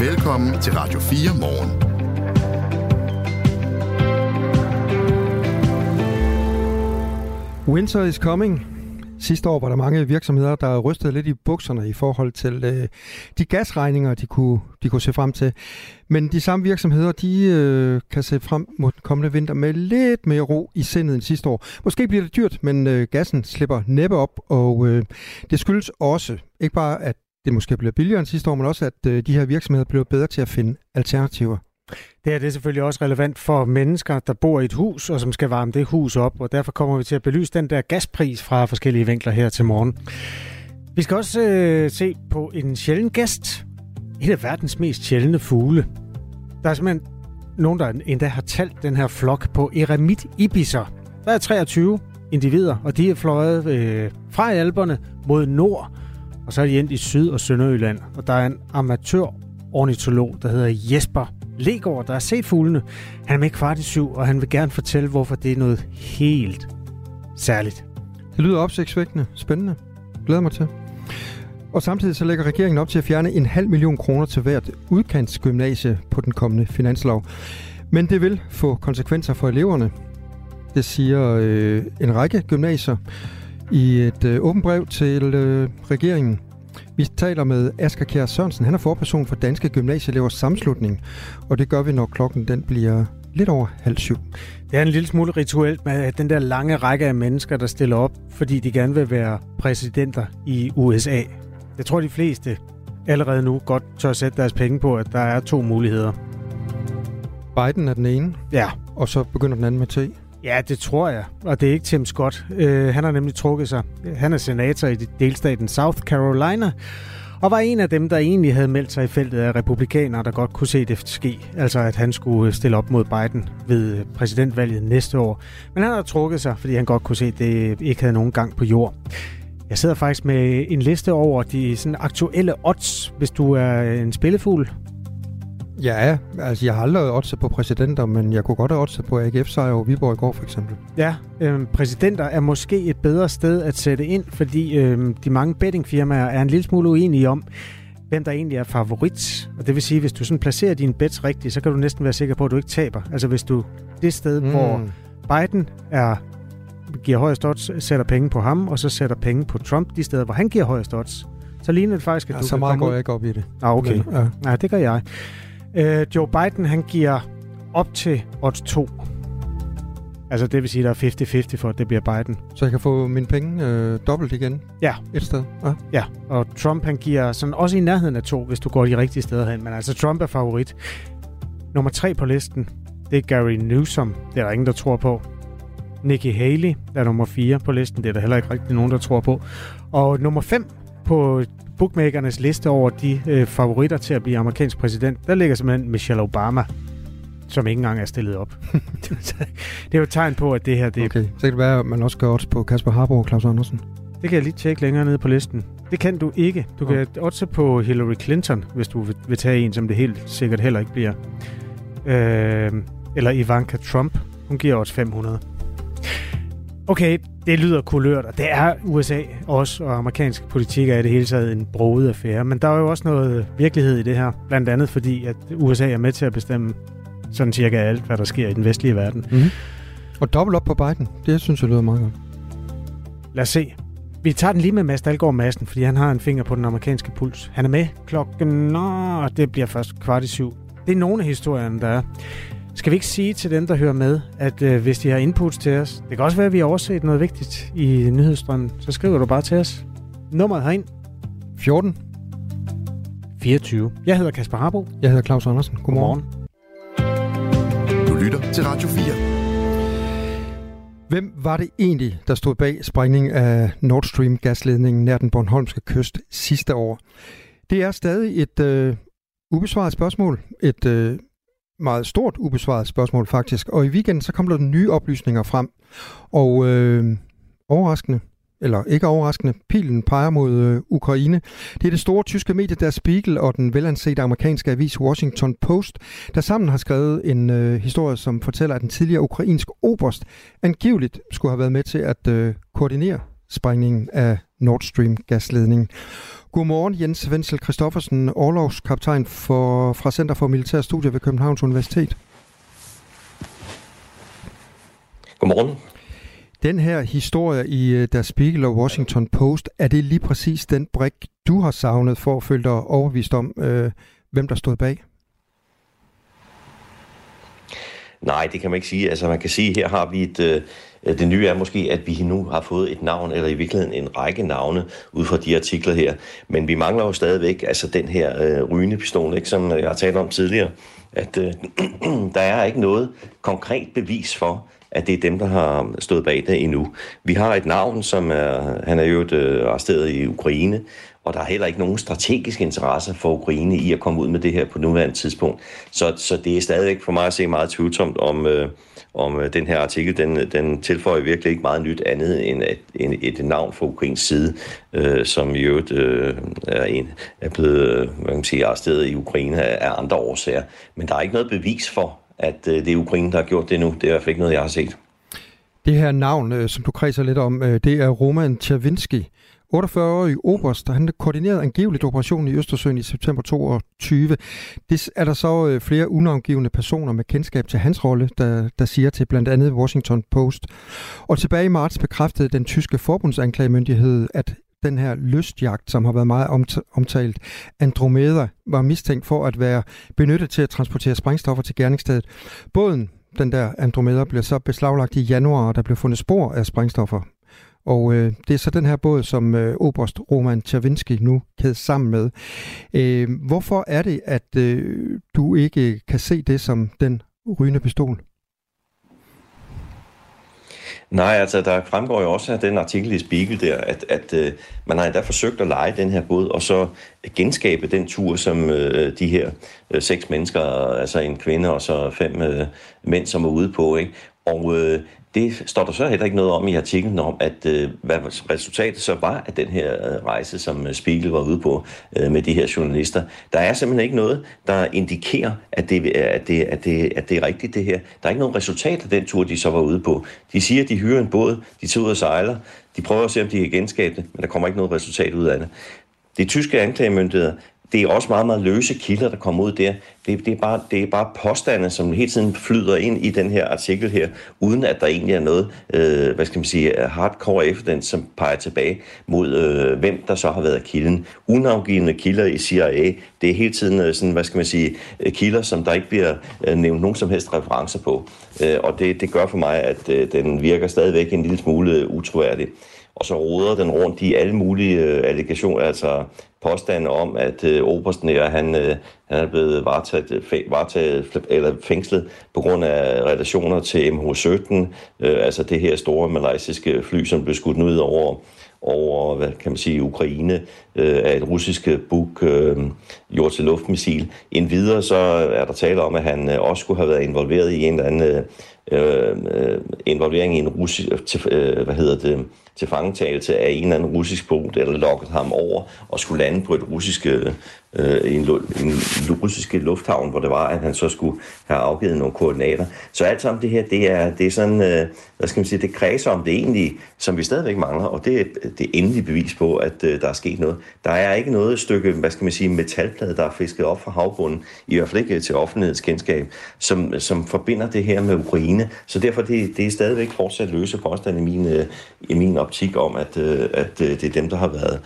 Velkommen til Radio 4 Morgen. Winter is coming. Sidste år var der mange virksomheder, der rystede lidt i bukserne i forhold til de gasregninger, de kunne se frem til. Men de samme virksomheder, de kan se frem mod den kommende vinter med lidt mere ro i sindet end sidste år. Måske bliver det dyrt, men gassen slipper næppe op, og det skyldes også ikke bare, at det måske bliver billigere end sidste år, men også, at de her virksomheder bliver bedre til at finde alternativer. Det her det er selvfølgelig også relevant for mennesker, der bor i et hus, og som skal varme det hus op, og derfor kommer vi til at belyse den der gaspris fra forskellige vinkler her til morgen. Vi skal også se på en sjælden gæst, en af verdens mest sjældne fugle. Der er simpelthen nogen, der endda har talt den her flok på Eremitibissen. Der er 23 individer, og de er fløjet fra Alperne mod nord, og så er de endt i Syd- og Sønderjylland, og der er en amatørornitolog, der hedder Jesper Legaard, der har set fuglene. Han er med 6:15, og han vil gerne fortælle, hvorfor det er noget helt særligt. Det lyder opsigtsvækkende, spændende. Glæder mig til. Og samtidig så lægger regeringen op til at fjerne 0,5 million kroner til hvert udkantsgymnasie på den kommende finanslov. Men det vil få konsekvenser for eleverne. Det siger en række gymnasier i et åbent brev til regeringen. Vi taler med Asger Kjær Sørensen. Han er forperson for Danske Gymnasieelevers sammenslutning, og det gør vi, når klokken den bliver lidt over 6:30. Det er en lille smule rituelt med den der lange række af mennesker, der stiller op, fordi de gerne vil være præsidenter i USA. Jeg tror, de fleste allerede nu godt tør sætte deres penge på, at der er 2 muligheder. Biden er den ene, ja, og så begynder den anden med T. Ja, det tror jeg. Og det er ikke Tim Scott. Han har nemlig trukket sig. Han er senator i delstaten South Carolina, og var en af dem, der egentlig havde meldt sig i feltet af republikanere, der godt kunne se det ske. Altså, at han skulle stille op mod Biden ved præsidentvalget næste år. Men han har trukket sig, fordi han godt kunne se, at det ikke havde nogen gang på jord. Jeg sidder faktisk med en liste over de sådan aktuelle odds, hvis du er en spillefugl. Ja, altså jeg har aldrig oddset på præsidenter, men jeg kunne godt have oddset på AGF-sejr over Viborg i går, for eksempel. Ja, præsidenter er måske et bedre sted at sætte ind, fordi de mange bettingfirmaer er en lille smule uenige om, hvem der egentlig er favorit. Og det vil sige, hvis du sådan placerer dine bets rigtigt, så kan du næsten være sikker på, at du ikke taber. Altså hvis du det sted, hvor Biden giver højest odds, sætter penge på ham, og så sætter penge på Trump, de steder, hvor han giver højest odds, så ligner det faktisk, at du så meget går jeg ikke op i det. Ah, okay. Men, ja. Nej, det gør jeg. Joe Biden, han giver op til odds 2. Altså det vil sige, der er 50-50 for, at det bliver Biden. Så jeg kan få mine penge dobbelt igen? Ja. Et sted? Ja. Ja, og Trump, han giver sådan også i nærheden af 2, hvis du går de rigtige steder hen. Men altså, Trump er favorit. Nummer 3 på listen, det er Gavin Newsom. Det er der ingen, der tror på. Nikki Haley, der er nummer 4 på listen. Det er der heller ikke rigtig nogen, der tror på. Og nummer 5 på bookmakernes liste over de favoritter til at blive amerikansk præsident, der ligger simpelthen Michelle Obama, som ikke engang er stillet op. Det er jo et tegn på, at det her... Det okay, så kan det være, at man også gør odds på Kasper Harboe og Claus Andersen. Det kan jeg lige tjekke længere nede på listen. Det kan du ikke. Du kan oddse på Hillary Clinton, hvis du vil tage en, som det helt sikkert heller ikke bliver. Eller Ivanka Trump. Hun giver odds 500. Okay, det lyder kulørt, og det er USA også, og amerikansk politik er i det hele taget en broget affære. Men der er jo også noget virkelighed i det her, blandt andet fordi, at USA er med til at bestemme sådan cirka alt, hvad der sker i den vestlige verden. Mm-hmm. Og dobbelt op på Biden, det synes jeg lyder meget godt. Lad os se. Vi tager den lige med Mads Dahlgaard Madsen, fordi han har en finger på den amerikanske puls. Han er med klokken... Nå, det bliver først 6:15. Det er nogle af historierne, der er. Skal vi ikke sige til dem, der hører med, at hvis de har inputs til os, det kan også være, at vi har overset noget vigtigt i nyhedsstrømmen, så skriver du bare til os. Nummeret herind. 14. 24. Jeg hedder Kasper Harbo. Jeg hedder Claus Andersen. Godmorgen. Du lytter til Radio 4. Hvem var det egentlig, der stod bag sprængningen af Nord Stream gasledningen nær den bornholmske kyst sidste år? Det er stadig et ubesvaret spørgsmål. Et meget stort ubesvaret spørgsmål faktisk, og i weekenden så kom der nye oplysninger frem, og overraskende, eller ikke overraskende, pilen peger mod Ukraine. Det er det store tyske medie Der Spiegel og den velansete amerikanske avis Washington Post, der sammen har skrevet en historie, som fortæller, at den tidligere ukrainske oberst angiveligt skulle have været med til at koordinere sprængningen af Nord Stream gasledningen. Godmorgen, Jens Wenzel Christoffersen, orlovskaptajn fra Center for Militærstudier ved Københavns Universitet. Godmorgen. Den her historie i Der Spiegel og Washington Post, er det lige præcis den brik, du har savnet for at føle dig overbevist om, hvem der stod bag? Nej, det kan man ikke sige. Altså man kan sige, her har vi det nye er måske, at vi nu har fået et navn, eller i virkeligheden en række navne, ud fra de artikler her. Men vi mangler jo stadigvæk altså den her rygende pistol, ikke, som jeg har talt om tidligere. At der er ikke noget konkret bevis for, at det er dem, der har stået bag det endnu. Vi har et navn, som han er jo arresteret i Ukraine, og der er heller ikke nogen strategisk interesse for Ukraine i at komme ud med det her på nuværende tidspunkt. Så det er stadigvæk for mig at se meget tvivlsomt, om den her artikel, den tilføjer virkelig ikke meget nyt andet end et navn fra Ukrains side, som i øvrigt er blevet arresteret i Ukraine af andre årsager. Men der er ikke noget bevis for, at det er Ukraine, der har gjort det nu. Det er i hvert fald ikke noget, jeg har set. Det her navn, som du kredser lidt om, det er Roman Tjervinski, 48-årig oberst, der han koordinerede angiveligt operationen i Østersøen i september 22. Det er der så flere unavngivne personer med kendskab til hans rolle, der siger til blandt andet Washington Post. Og tilbage i marts bekræftede den tyske forbundsanklagemyndighed, at den her lystjagt, som har været meget omtalt, Andromeda, var mistænkt for at være benyttet til at transportere sprængstoffer til gerningsstedet. Båden, den der Andromeda, blev så beslaglagt i januar, og der blev fundet spor af sprængstoffer. Og det er så den her båd, som oberst Roman Tjervinski nu kædes sammen med. Hvorfor er det, at du ikke kan se det som den rygende pistol? Nej, altså der fremgår jo også af den artikel i Spiegel der, at man har endda forsøgt at leje den her båd, og så genskabe den tur, som de her 6 mennesker, altså en kvinde og så 5 mænd, som er ude på, ikke? Og det står der så heller ikke noget om i artiklen om, at hvad resultatet så var af den her rejse, som Spiegel var ude på med de her journalister. Der er simpelthen ikke noget, der indikerer, at det er rigtigt det her. Der er ikke noget resultat af den tur, de så var ude på. De siger, at de hyrer en båd, de tager ud og sejler, de prøver at se, om de kan genskabe det, men der kommer ikke noget resultat ud af det. De tyske anklagemyndigheder, det er også meget, meget løse kilder, der kommer ud der. Det er bare påstande, som hele tiden flyder ind i den her artikel her, uden at der egentlig er noget, hardcore evidence, som peger tilbage mod, hvem der så har været kilden. Unavgivende kilder i CIA, det er hele tiden sådan, kilder, som der ikke bliver nævnt nogen som helst referencer på. Og det gør for mig, at den virker stadigvæk en lille smule utroværdig. Og så roder den rundt i alle mulige allegationer, altså påstande om, at obersten her, han er blevet varetaget eller fængslet på grund af relationer til MH17, altså det her store malaysiske fly, som blev skudt ud over Ukraine af et russisk Buk jord-til-luft-missil. Endvidere så er der tale om, at han også skulle have været involveret i en eller anden involvering i en russisk tilfangetagelse af en eller anden russisk båd, eller lokket ham over og skulle lande på et russisk en russiske lufthavn, hvor det var, at han så skulle have afgivet nogle koordinater. Så alt sammen det her, det er sådan, det kredser om det egentlig, som vi stadigvæk mangler, og det er det endelige bevis på, at der er sket noget. Der er ikke noget stykke, metalplade, der er fisket op fra havbunden, i hvert fald ikke til offentlighedskendskab, som forbinder det her med Ukraine. Så derfor det er stadigvæk fortsat løse påstand i min optik om, at det er dem, der har været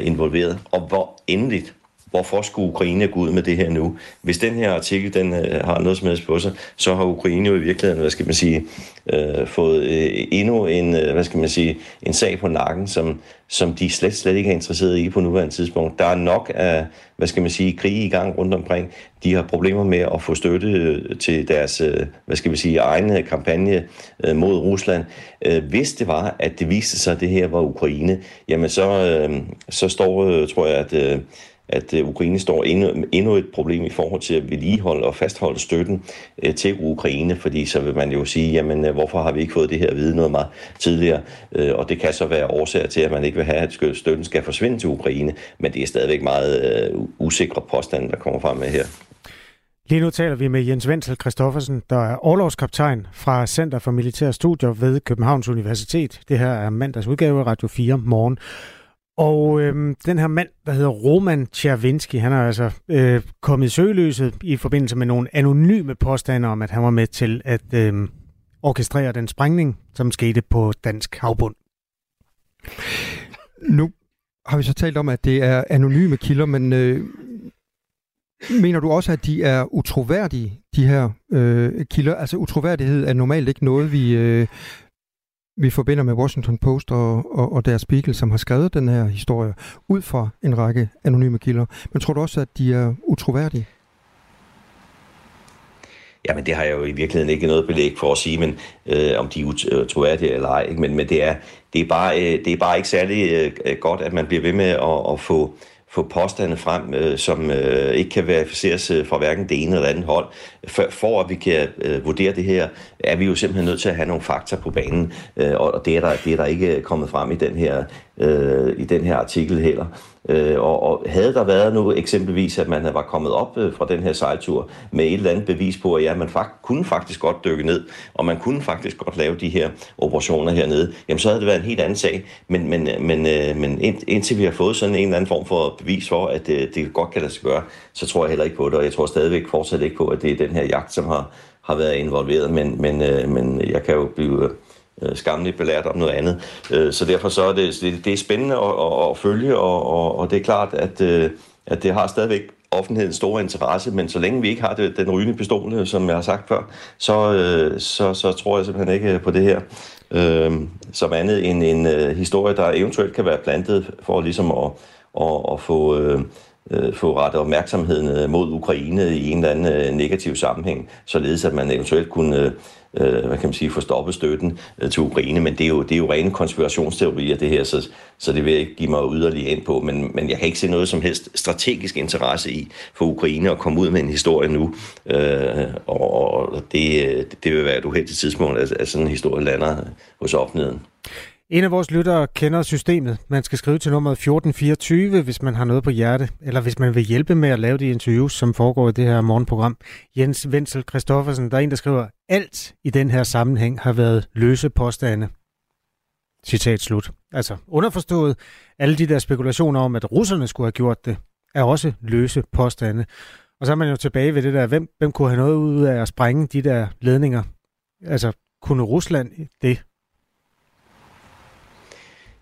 involveret. Og hvorfor skulle Ukraine gå ud med det her nu? Hvis den her artikel, den har noget som helst på sig, så har Ukraine jo i virkeligheden, fået endnu en, en sag på nakken, som de slet ikke er interesseret i på nuværende tidspunkt. Der er nok af, krige i gang rundt omkring. De har problemer med at få støtte til deres, egne kampagne mod Rusland. Hvis det var, at det viste sig, at det her var Ukraine, jamen så står, tror jeg, at Ukraine står endnu et problem i forhold til at vedligeholde og fastholde støtten til Ukraine, fordi så vil man jo sige, jamen hvorfor har vi ikke fået det her at vide noget meget tidligere, og det kan så være årsager til, at man ikke vil have, at støtten skal forsvinde til Ukraine, men det er stadigvæk meget usikre påstande, der kommer frem med her. Lige nu taler vi med Jens Wenzel Christoffersen, der er orlovskaptajn fra Center for Militærstudier ved Københavns Universitet. Det her er mandags udgave af Radio 4 Morgen. Og den her mand, der hedder Roman Tjervinski, han er altså kommet i søgelyset i forbindelse med nogle anonyme påstande om, at han var med til at orkestrere den sprængning, som skete på dansk havbund. Nu har vi så talt om, at det er anonyme kilder, men mener du også, at de er utroværdige, de her kilder? Altså utroværdighed er normalt ikke noget, vi forbinder med Washington Post og Der Spiegel, som har skrevet den her historie ud fra en række anonyme kilder. Men tror du også, at de er utroværdige? Jamen det har jeg jo i virkeligheden ikke noget belæg for at sige, men om de er utroværdige eller ej. Ikke? Men det er bare ikke særlig godt, at man bliver ved med at få påstande frem, som ikke kan verificeres fra hverken det ene eller andet hold. For at vi kan vurdere det her, er vi jo simpelthen nødt til at have nogle fakta på banen, og det er der ikke kommet frem i den her artikel heller. Og havde der været nu eksempelvis, at man var kommet op fra den her sejltur med et eller andet bevis på, at ja, man kunne faktisk godt dykke ned, og man kunne faktisk godt lave de her operationer hernede, jamen så havde det været en helt anden sag. Men indtil vi har fået sådan en eller anden form for bevis for, at det godt kan lade sig gøre, så tror jeg heller ikke på det, og jeg tror stadigvæk fortsat ikke på, at det er den her jagt, som har været involveret, men jeg kan jo blive skammeligt belært om noget andet. Så derfor så er det er spændende at følge, og det er klart, at det har stadigvæk offentlighedens store interesse, men så længe vi ikke har den rygende pistol, som jeg har sagt før, så tror jeg simpelthen ikke på det her som andet end en historie, der eventuelt kan være plantet for ligesom at få rettet opmærksomheden mod Ukraine i en eller anden negativ sammenhæng, således at man eventuelt kunne få stoppet støtten til Ukraine, men det er jo rene konspirationsteorier det her, så det vil jeg ikke give mig yderligere ind på, men jeg kan ikke se noget som helst strategisk interesse i for Ukraine at komme ud med en historie nu, og det vil være et uheldigt tidspunkt, at sådan en historie lander hos offentligheden. En af vores lyttere kender systemet. Man skal skrive til nummeret 1424, hvis man har noget på hjerte, eller hvis man vil hjælpe med at lave de interviews, som foregår i det her morgenprogram. Jens Wenzel Christoffersen, der er en, der skriver, alt i den her sammenhæng har været løse påstande. Citat slut. Altså underforstået, alle de der spekulationer om, at russerne skulle have gjort det, er også løse påstande. Og så er man jo tilbage ved det der, hvem kunne have noget ud af at sprænge de der ledninger? Altså, kunne Rusland det?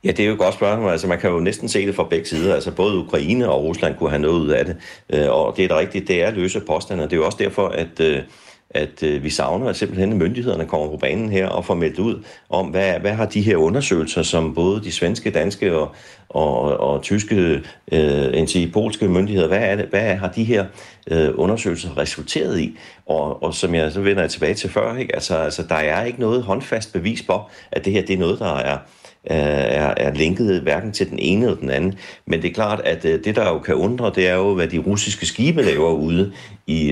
Ja, det er jo et godt spørgsmål. Altså, man kan jo næsten se det fra begge sider. Altså, både Ukraine og Rusland kunne have noget ud af det. Og det er da rigtigt, det er løse påstande. Det er jo også derfor, at vi savner, at simpelthen myndighederne kommer på banen her og får meldt ud om, hvad har de her undersøgelser, som både de svenske, danske og tyske, polske myndigheder, hvad har de her undersøgelser resulteret i? Og som jeg så vender tilbage til før, ikke? Altså, der er ikke noget håndfast bevis på, at det her det er noget, der er linket hverken til den ene eller den anden. Men det er klart, at det, der jo kan undre, det er jo, hvad de russiske skibe laver ude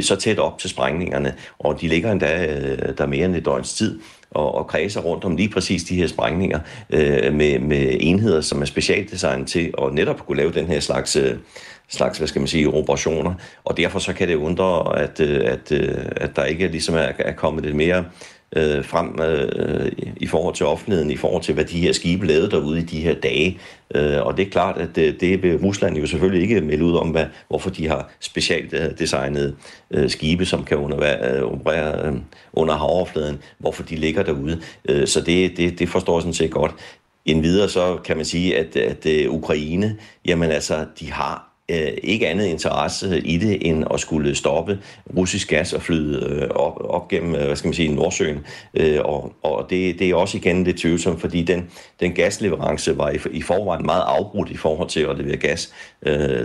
så tæt op til sprængningerne. Og de ligger endda der mere end et døgns tid og kredser rundt om lige præcis de her sprængninger med enheder, som er specialdesignet til at netop kunne lave den her slags, operationer. Og derfor så kan det undre, at der ikke ligesom er kommet lidt mere frem i forhold til offentligheden, i forhold til, hvad de her skibe lavede derude i de her dage. Og det er klart, at det vil Rusland jo selvfølgelig ikke melde ud om, hvorfor de har specielt designet skibe, som kan operere under havoverfladen, hvorfor de ligger derude. Så det forstår jeg sådan set godt. Endvidere så kan man sige, at Ukraine, jamen altså, de har ikke andet interesse i det, end at skulle stoppe russisk gas og flyde op gennem, Nordsøen. Og det er også igen lidt tvivlsomt, fordi den gasleverance var i forvejen meget afbrudt i forhold til at levere gas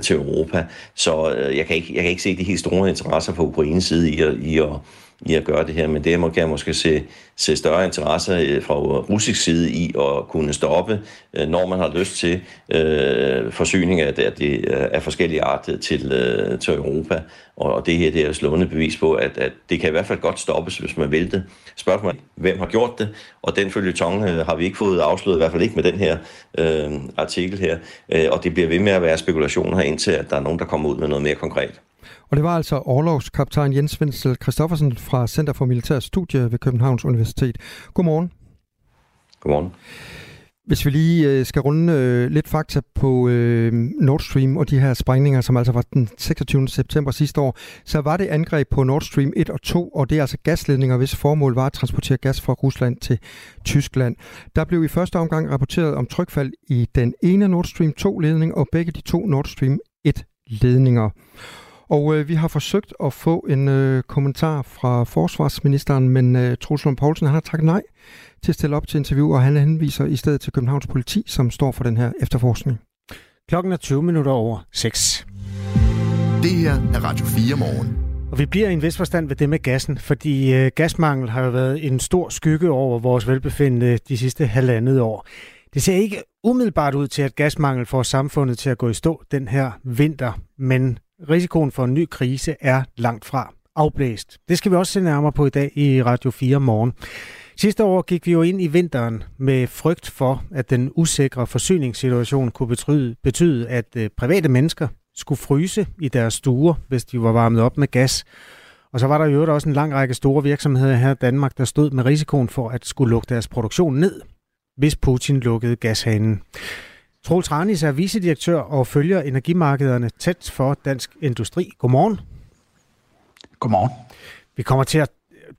til Europa. Så jeg kan ikke se de helt store interesser på Ukraines side i at gøre det her, men det kan jeg måske se større interesse fra russisk side i at kunne stoppe, når man har lyst til forsyning af forskellige arter til Europa. Og det her det er slående bevis på, at det kan i hvert fald godt stoppes, hvis man vil det. Spørgsmålet, hvem har gjort det? Og den føljeton har vi ikke fået afsløret, i hvert fald ikke med den her artikel her. Og det bliver ved med at være spekulationer her, indtil at der er nogen, der kommer ud med noget mere konkret. Og det var altså orlogskaptajn Jens Wenzel Christoffersen fra Center for Militærstudier ved Københavns Universitet. Godmorgen. Godmorgen. Hvis vi lige skal runde lidt fakta på Nord Stream og de her sprængninger, som altså var den 26. september sidste år, så var det angreb på Nord Stream 1 og 2, og det er altså gasledninger, hvis formål var at transportere gas fra Rusland til Tyskland. Der blev i første omgang rapporteret om trykfald i den ene Nord Stream 2-ledning og begge de to Nord Stream 1-ledninger. Og vi har forsøgt at få en kommentar fra forsvarsministeren, men Troels Lund Poulsen har trækket nej til at stille op til interview, og han henviser i stedet til Københavns Politi, som står for den her efterforskning. Klokken er 20 minutter over 6. Det her er Radio 4 morgen. Og vi bliver i en vis forstand ved det med gassen, fordi gasmangel har jo været en stor skygge over vores velbefindende de sidste halvandet år. Det ser ikke umiddelbart ud til, at gasmangel får samfundet til at gå i stå den her vinter, men risikoen for en ny krise er langt fra afblæst. Det skal vi også se nærmere på i dag i Radio 4 morgen. Sidste år gik vi jo ind i vinteren med frygt for, at den usikre forsyningssituation kunne betyde, at private mennesker skulle fryse i deres stuer, hvis de var varmet op med gas. Og så var der jo også en lang række store virksomheder her i Danmark, der stod med risikoen for at skulle lukke deres produktion ned, hvis Putin lukkede gashanen. Troels Ranis er vicedirektør og følger energimarkederne tæt for Dansk Industri. Godmorgen. Godmorgen. Vi kommer til at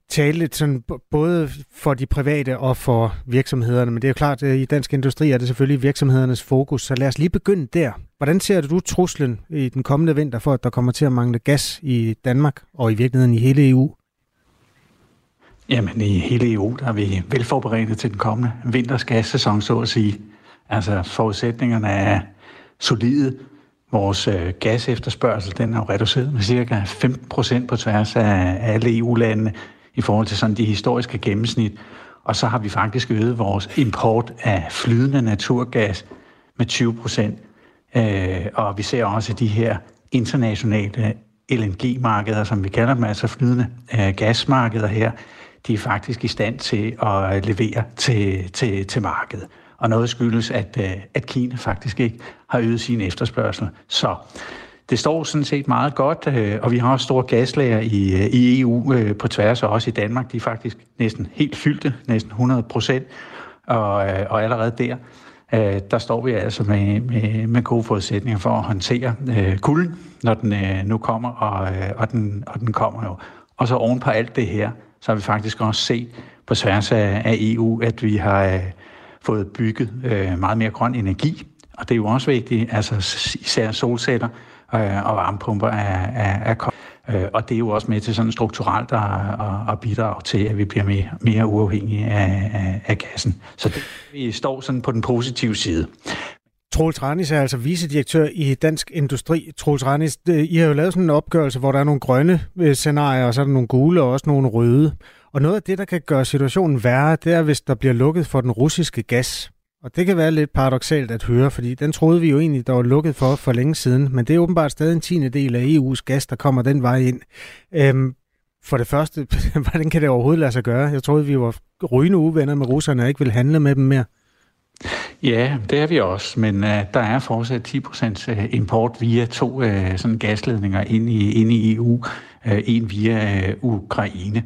tale lidt sådan både for de private og for virksomhederne, men det er jo klart, at i Dansk Industri er det selvfølgelig virksomhedernes fokus, så lad os lige begynde der. Hvordan ser du truslen i den kommende vinter for, at der kommer til at mangle gas i Danmark og i virkeligheden i hele EU? Jamen i hele EU der er vi velforberedte til den kommende vinters gassæson, så at sige. Altså forudsætningerne er solide. Vores gasefterspørgsel den er jo reduceret med cirka 15% på tværs af alle EU-landene i forhold til sådan de historiske gennemsnit. Og så har vi faktisk øget vores import af flydende naturgas med 20%. Og vi ser også de her internationale LNG-markeder, som vi kalder dem, altså flydende gasmarkeder her, de er faktisk i stand til at levere til markedet. Og noget skyldes, at Kina faktisk ikke har øget sin efterspørgsel. Så det står sådan set meget godt, og vi har også store gaslager i EU på tværs, og også i Danmark. De er faktisk næsten helt fyldte, næsten 100%, og allerede der står vi altså med gode forudsætninger for at håndtere kulden, når den nu kommer, og den kommer jo. Og så oven på alt det her, så har vi faktisk også set på tværs af EU, at vi har fået bygget meget mere grøn energi, og det er jo også vigtigt, altså især solceller og varmepumper er og det er jo også med til sådan strukturelt at bidrage til, at vi bliver mere uafhængige af gassen. Så det, vi står sådan på den positive side. Troels Ranis er altså vicedirektør i Dansk Industri. Troels Ranis, I har jo lavet sådan en opgørelse, hvor der er nogle grønne scenarier, og så er der nogle gule og også nogle røde. Og noget af det, der kan gøre situationen værre, det er, hvis der bliver lukket for den russiske gas. Og det kan være lidt paradoksalt at høre, fordi den troede vi jo egentlig, der var lukket for længe siden. Men det er åbenbart stadig en 10. del af EU's gas, der kommer den vej ind. For det første, hvordan kan det overhovedet lade sig gøre? Jeg troede, vi var rygende uvenner med russerne og ikke ville handle med dem mere. Ja, det er vi også, men der er fortsat 10% import via to sådan gasledninger ind i EU, en via Ukraine.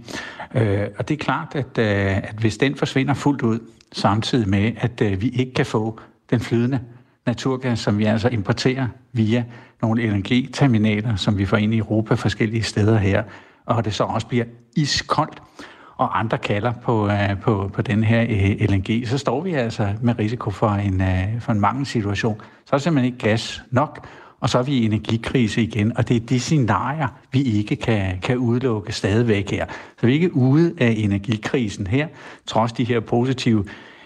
Og det er klart, at hvis den forsvinder fuldt ud, samtidig med, at vi ikke kan få den flydende naturgas, som vi altså importerer via nogle LNG-terminaler, som vi får ind i Europa forskellige steder her, og det så også bliver iskoldt, og andre kalder på den her LNG, så står vi altså med risiko for en mangelsituation. Så er det simpelthen ikke gas nok, og så er vi i energikrise igen, og det er de scenarier, vi ikke kan udelukke stadigvæk her. Så vi er ikke ude af energikrisen her, trods de her positive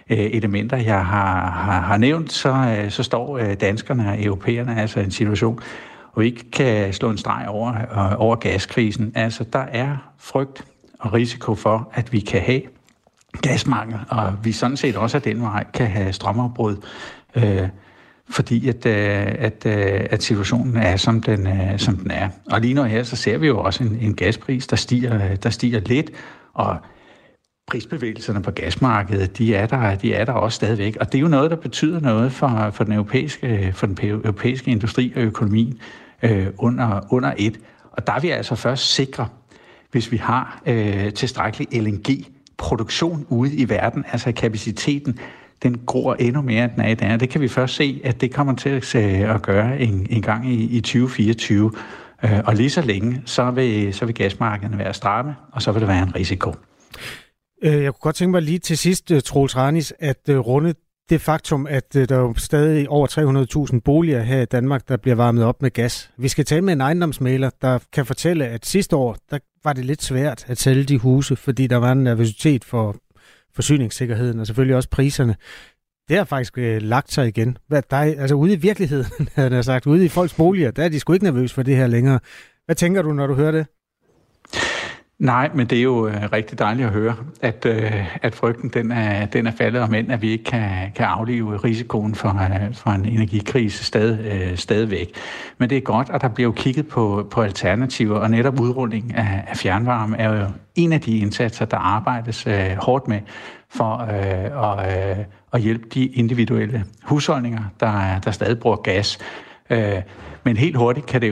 elementer, jeg har nævnt, så står danskerne og europæerne altså i en situation, hvor vi ikke kan slå en streg over gaskrisen. Altså, der er frygt og risiko for, at vi kan have gasmangel, og vi sådan set også af den vej kan have strømafbrud, fordi at situationen er, som den er. Og lige nu her, så ser vi jo også en gaspris, der stiger lidt, og prisbevægelserne på gasmarkedet, de er der også stadigvæk. Og det er jo noget, der betyder noget for den europæiske industri og økonomien under et. Og der er vi altså først sikre, hvis vi har tilstrækkelig LNG-produktion ude i verden, altså kapaciteten, den gror endnu mere, end den er i dag. Det kan vi først se, at det kommer til at gøre en gang i 2024. Og lige så længe, så vil gasmarkederne være stramme, og så vil det være en risiko. Jeg kunne godt tænke mig lige til sidst, Troels Ranis, at runde det faktum, at der er stadig over 300.000 boliger her i Danmark, der bliver varmet op med gas. Vi skal tale med en ejendomsmægler, der kan fortælle, at sidste år der var det lidt svært at sælge de huse, fordi der var en nervøsitet for forsyningssikkerheden og selvfølgelig også priserne. Det har faktisk lagt sig igen. Altså ude i virkeligheden, havde jeg sagt, ude i folks boliger, der er de sgu ikke nervøse for det her længere. Hvad tænker du, når du hører det? Nej, men det er jo rigtig dejligt at høre, at frygten den er faldet, og men at vi ikke kan aflive risikoen for en energikrise stadigvæk. Men det er godt, at der bliver jo kigget på alternativer, og netop udrulling af fjernvarme er jo en af de indsatser, der arbejdes hårdt med for at hjælpe de individuelle husholdninger, der stadig bruger gas. Men helt hurtigt kan det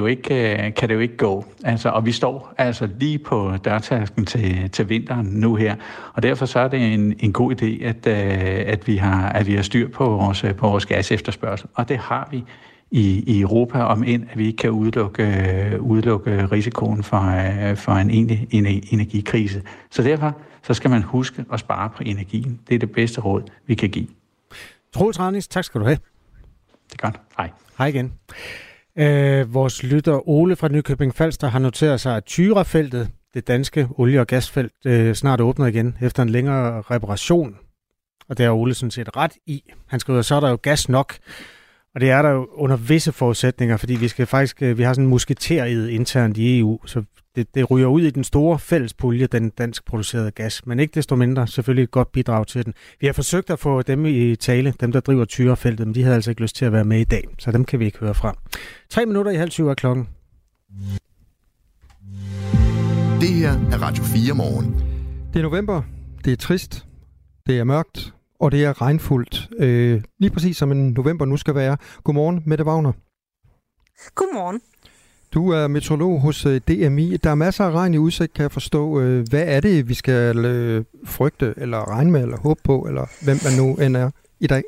jo ikke gå. Altså, og vi står altså lige på dørtærsken til vinteren nu her. Og derfor så er det en god idé, at vi har styr på vores gasefterspørgsel. Og det har vi i Europa, om end at vi ikke kan udelukke risikoen for en egentlig energikrise. Så derfor så skal man huske at spare på energien. Det er det bedste råd, vi kan give. Troels Ranis, tak skal du have. Det er godt. Hej. Hej igen. Vores lytter Ole fra Nykøbing Falster har noteret sig, at Tyrafeltet, det danske olie- og gasfelt, snart åbner igen efter en længere reparation. Og det er Ole sådan set ret i. Han skriver, så er der jo gas nok. Og det er der jo under visse forudsætninger, fordi vi har sådan en musketeriet internt i EU, så det ryger ud i den store fællespulje, den dansk producerede gas. Men ikke desto mindre selvfølgelig et godt bidrag til den. Vi har forsøgt at få dem i tale, dem der driver Tyrafeltet, men de havde altså ikke lyst til at være med i dag, så dem kan vi ikke høre fra. 6:33 er klokken. Det her er Radio 4 morgen. Det er november, det er trist, det er mørkt, og det er regnfuldt. Lige præcis som en november nu skal være. Godmorgen, Mette Wagner. Godmorgen. Du er meteorolog hos DMI. Der er masser af regn i udsigt, kan jeg forstå. Hvad er det, vi skal frygte, eller regne med, eller håbe på, eller hvem man nu end er i dag?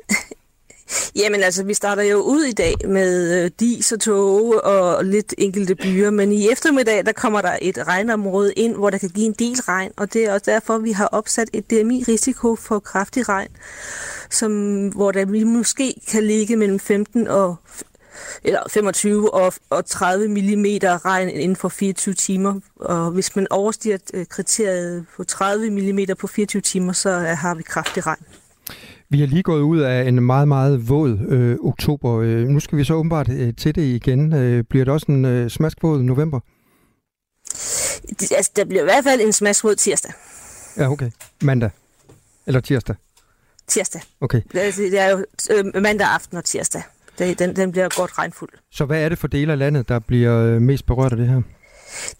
Jamen altså, vi starter jo ud i dag med dis og tåge og lidt enkelte byer, men i eftermiddag, der kommer der et regnområde ind, hvor der kan give en del regn, og det er også derfor, vi har opsat et DMI-risiko for kraftig regn, hvor der måske kan ligge mellem 25 og 30 millimeter regn inden for 24 timer, og hvis man overstiger kriteriet på 30 millimeter på 24 timer, så har vi kraftig regn. Vi er lige gået ud af en meget, meget våd oktober. Nu skal vi så åbenbart til det igen. Bliver det også en smaskvåd november? Altså, der bliver i hvert fald en smaskvåd tirsdag. Ja, okay. Mandag? Eller tirsdag? Tirsdag. Okay. Det er jo mandag aften og tirsdag. Den bliver godt regnfuld. Så hvad er det for dele af landet, der bliver mest berørt af det her?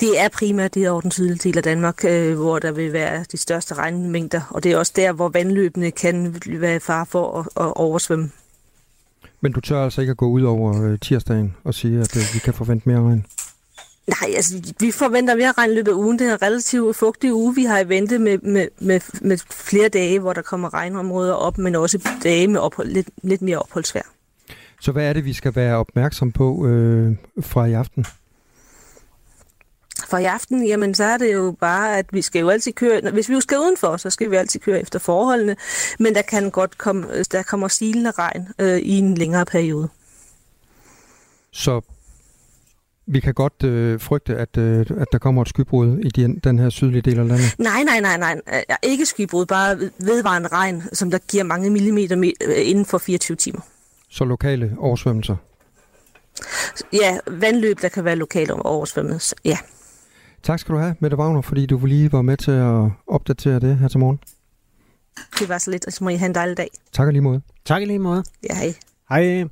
Det er primært det over den sydlige del af Danmark, hvor der vil være de største regnmængder, og det er også der, hvor vandløbene kan være i fare for at oversvømme. Men du tør altså ikke at gå ud over tirsdagen og sige, at vi kan forvente mere regn? Nej, altså, vi forventer mere regn i løbet af ugen. Det er en relativt fugtig uge, vi har i vente med flere dage, hvor der kommer regnområder op, men også dage med lidt mere opholdsvejr. Så hvad er det, vi skal være opmærksom på fra i aften? For i aften, jamen så er det jo bare, at vi skal jo altid køre, hvis vi jo skal udenfor, så skal vi altid køre efter forholdene, men der kan godt der kommer silende regn i en længere periode. Så vi kan godt frygte, at der kommer et skybrud i den her sydlige del af landet? Nej. Ikke skybrud, bare vedvarende regn, som der giver mange millimeter inden for 24 timer. Så lokale oversvømmelser? Ja, vandløb, der kan være lokale oversvømmelser, ja. Tak skal du have, Mette Wagner, fordi du lige var med til at opdatere det her til morgen. Det var så lidt, og så må I have en dejlig dag. Tak lige måde. Tak lige måde. Ja, hej. Hej.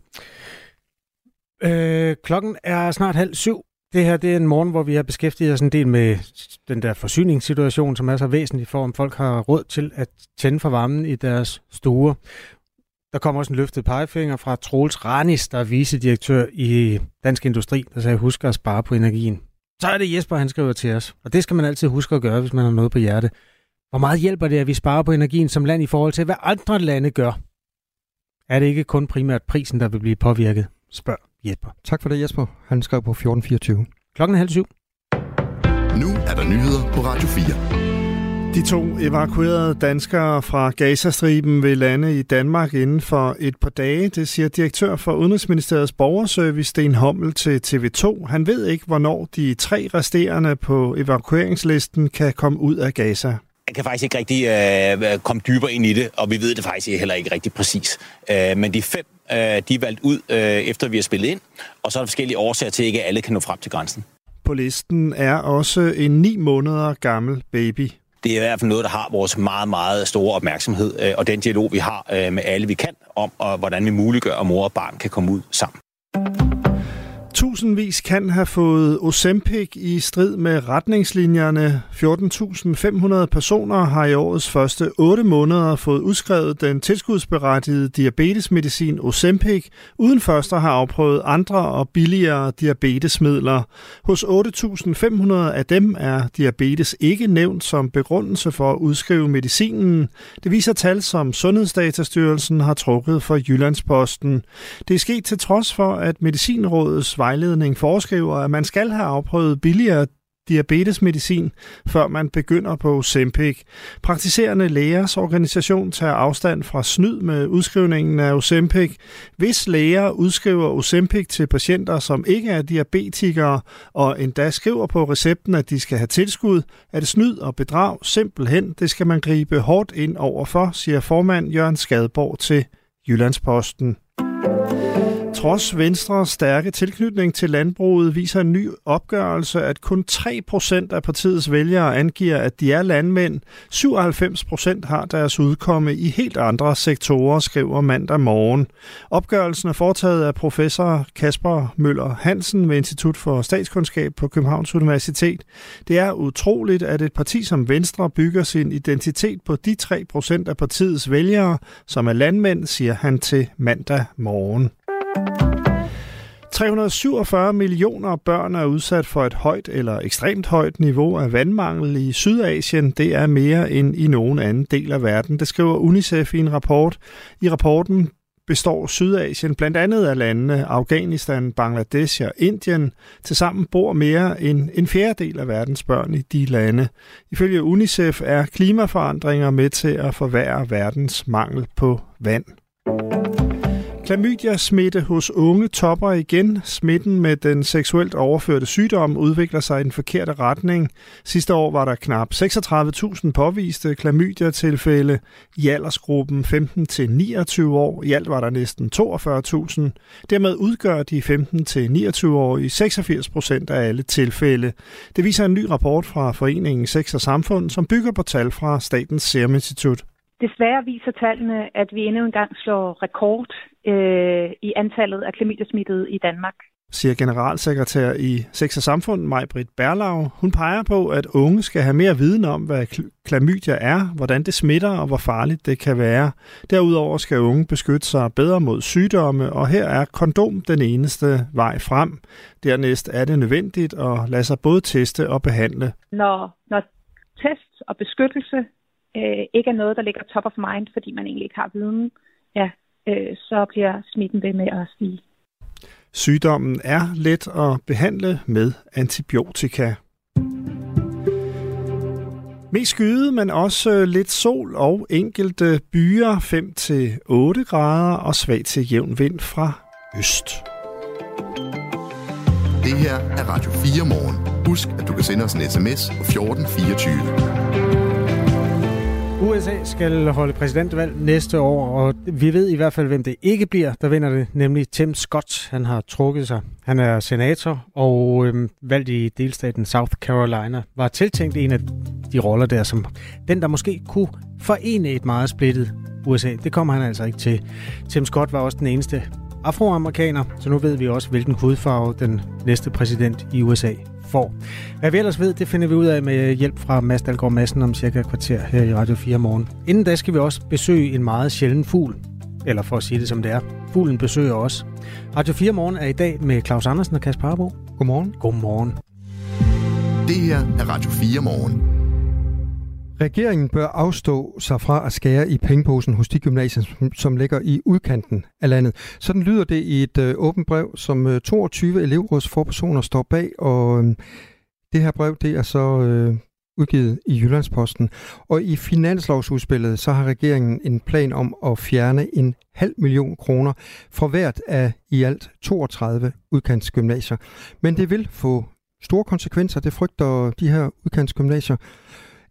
Klokken er snart 6:30. Det her det er en morgen, hvor vi har beskæftiget os en del med den der forsyningssituation, som er så væsentlig for, om folk har råd til at tænde for varmen i deres stuer. Der kom også en løftet pegefinger fra Troels Ranis, der er vicedirektør i Dansk Industri, der sagde, husk at spare på energien. Så er det Jesper, han skriver til os. Og det skal man altid huske at gøre, hvis man har noget på hjerte. Hvor meget hjælper det, at vi sparer på energien som land i forhold til, hvad andre lande gør? Er det ikke kun primært prisen, der vil blive påvirket, spørg Jesper. Tak for det, Jesper. Han skrev på 14.24. Klokken er 6:30. Nu er der nyheder på Radio 4. De to evakuerede danskere fra Gazastriben vil lande i Danmark inden for et par dage, det siger direktør for Udenrigsministeriets borgerservice Sten Hommel til TV2. Han ved ikke, hvornår de 3 resterende på evakueringslisten kan komme ud af Gaza. Man kan faktisk ikke rigtig komme dybere ind i det, og vi ved det faktisk heller ikke rigtig præcis. Men de 5, de er valgt ud, efter vi har spillet ind, og så er der forskellige årsager til, at ikke alle kan nå frem til grænsen. På listen er også en 9 måneder gammel baby. Det er i hvert fald noget, der har vores meget, meget store opmærksomhed, og den dialog, vi har med alle, vi kan, om, og hvordan vi muliggør, at mor og barn kan komme ud sammen. Tusindvis kan have fået Ozempic i strid med retningslinjerne. 14.500 personer har i årets første 8 måneder fået udskrevet den tilskudsberettigede diabetesmedicin Ozempic, uden først at have afprøvet andre og billigere diabetesmidler. Hos 8.500 af dem er diabetes ikke nævnt som begrundelse for at udskrive medicinen. Det viser tal, som Sundhedsdatastyrelsen har trukket fra Jyllandsposten. Det er sket til trods for, at Medicinrådets vejledning foreskriver, at man skal have afprøvet billigere diabetesmedicin, før man begynder på Ozempic. Praktiserende lægers organisation tager afstand fra snyd med udskrivningen af Ozempic. Hvis læger udskriver Ozempic til patienter, som ikke er diabetikere, og endda skriver på recepten, at de skal have tilskud, er det snyd og bedrag simpelthen. Det skal man gribe hårdt ind overfor, siger formand Jørgen Skadborg til Jyllandsposten. Trods Venstres stærke tilknytning til landbruget viser en ny opgørelse, at kun 3% af partiets vælgere angiver, at de er landmænd. 97% har deres udkomme i helt andre sektorer, skriver Mandag Morgen. Opgørelsen er foretaget af professor Kasper Møller Hansen ved Institut for Statskundskab på Københavns Universitet. Det er utroligt, at et parti som Venstre bygger sin identitet på de 3% af partiets vælgere, som er landmænd, siger han til Mandag Morgen. 347 millioner børn er udsat for et højt eller ekstremt højt niveau af vandmangel i Sydasien. Det er mere end i nogen anden del af verden. Det skriver UNICEF i en rapport. I rapporten består Sydasien blandt andet af landene Afghanistan, Bangladesh og Indien. Tilsammen bor mere end en fjerdedel af verdens børn i de lande. Ifølge UNICEF er klimaforandringer med til at forværre verdens mangel på vand. Klamydia-smitte hos unge topper igen. Smitten med den seksuelt overførte sygdom udvikler sig i den forkerte retning. Sidste år var der knap 36.000 påviste klamydia-tilfælde i aldersgruppen 15-29 år. I alt var der næsten 42.000. Dermed udgør de 15-29-årige 86% af alle tilfælde. Det viser en ny rapport fra Foreningen Sex og Samfund, som bygger på tal fra Statens Serum Institut. Desværre viser tallene, at vi endnu engang slår rekord i antallet af klamydia-smittede i Danmark. Siger generalsekretær i Sex og Samfund, Maj-Britt Berlau. Hun peger på, at unge skal have mere viden om, hvad klamydia er, hvordan det smitter og hvor farligt det kan være. Derudover skal unge beskytte sig bedre mod sygdomme, og her er kondom den eneste vej frem. Dernæst er det nødvendigt at lade sig både teste og behandle. Når test og beskyttelse ikke er noget, der ligger top of mind, fordi man egentlig ikke har viden, så bliver smitten ved med at stige. Sygdommen er let at behandle med antibiotika. Mest skyde, men også lidt sol og enkelte byer, 5-8 grader og svag til jævn vind fra øst. Det her er Radio 4 Morgen. Husk, at du kan sende os en sms på 1424. USA skal holde præsidentvalg næste år, og vi ved i hvert fald, hvem det ikke bliver, der vinder det, nemlig Tim Scott. Han har trukket sig. Han er senator og valgt i delstaten South Carolina. Var tiltænkt en af de roller der, som den, der måske kunne forene et meget splittet USA. Det kommer han altså ikke til. Tim Scott var også den eneste afroamerikaner, så nu ved vi også, hvilken hudfarve den næste præsident i USA får. Hvad vi ellers ved, det finder vi ud af med hjælp fra Mads Dahlgaard Madsen om cirka et kvarter her i Radio 4 Morgen. Inden da skal vi også besøge en meget sjælden fugl. Eller for at sige det som det er, fuglen besøger os. Radio 4 Morgen er i dag med Claus Andersen og Kasper Harbo. Godmorgen. Godmorgen. Det her er Radio 4 Morgen. Regeringen bør afstå sig fra at skære i pengeposen hos de gymnasier, som ligger i udkanten af landet. Sådan lyder det i et åbent brev, som 22 elevrådsforpersoner står bag, og det her brev, det er så udgivet i Jyllandsposten. Og i finanslovsudspillet, så har regeringen en plan om at fjerne 0,5 million kroner fra hvert af i alt 32 udkantsgymnasier. Men det vil få store konsekvenser, det frygter de her udkantsgymnasier.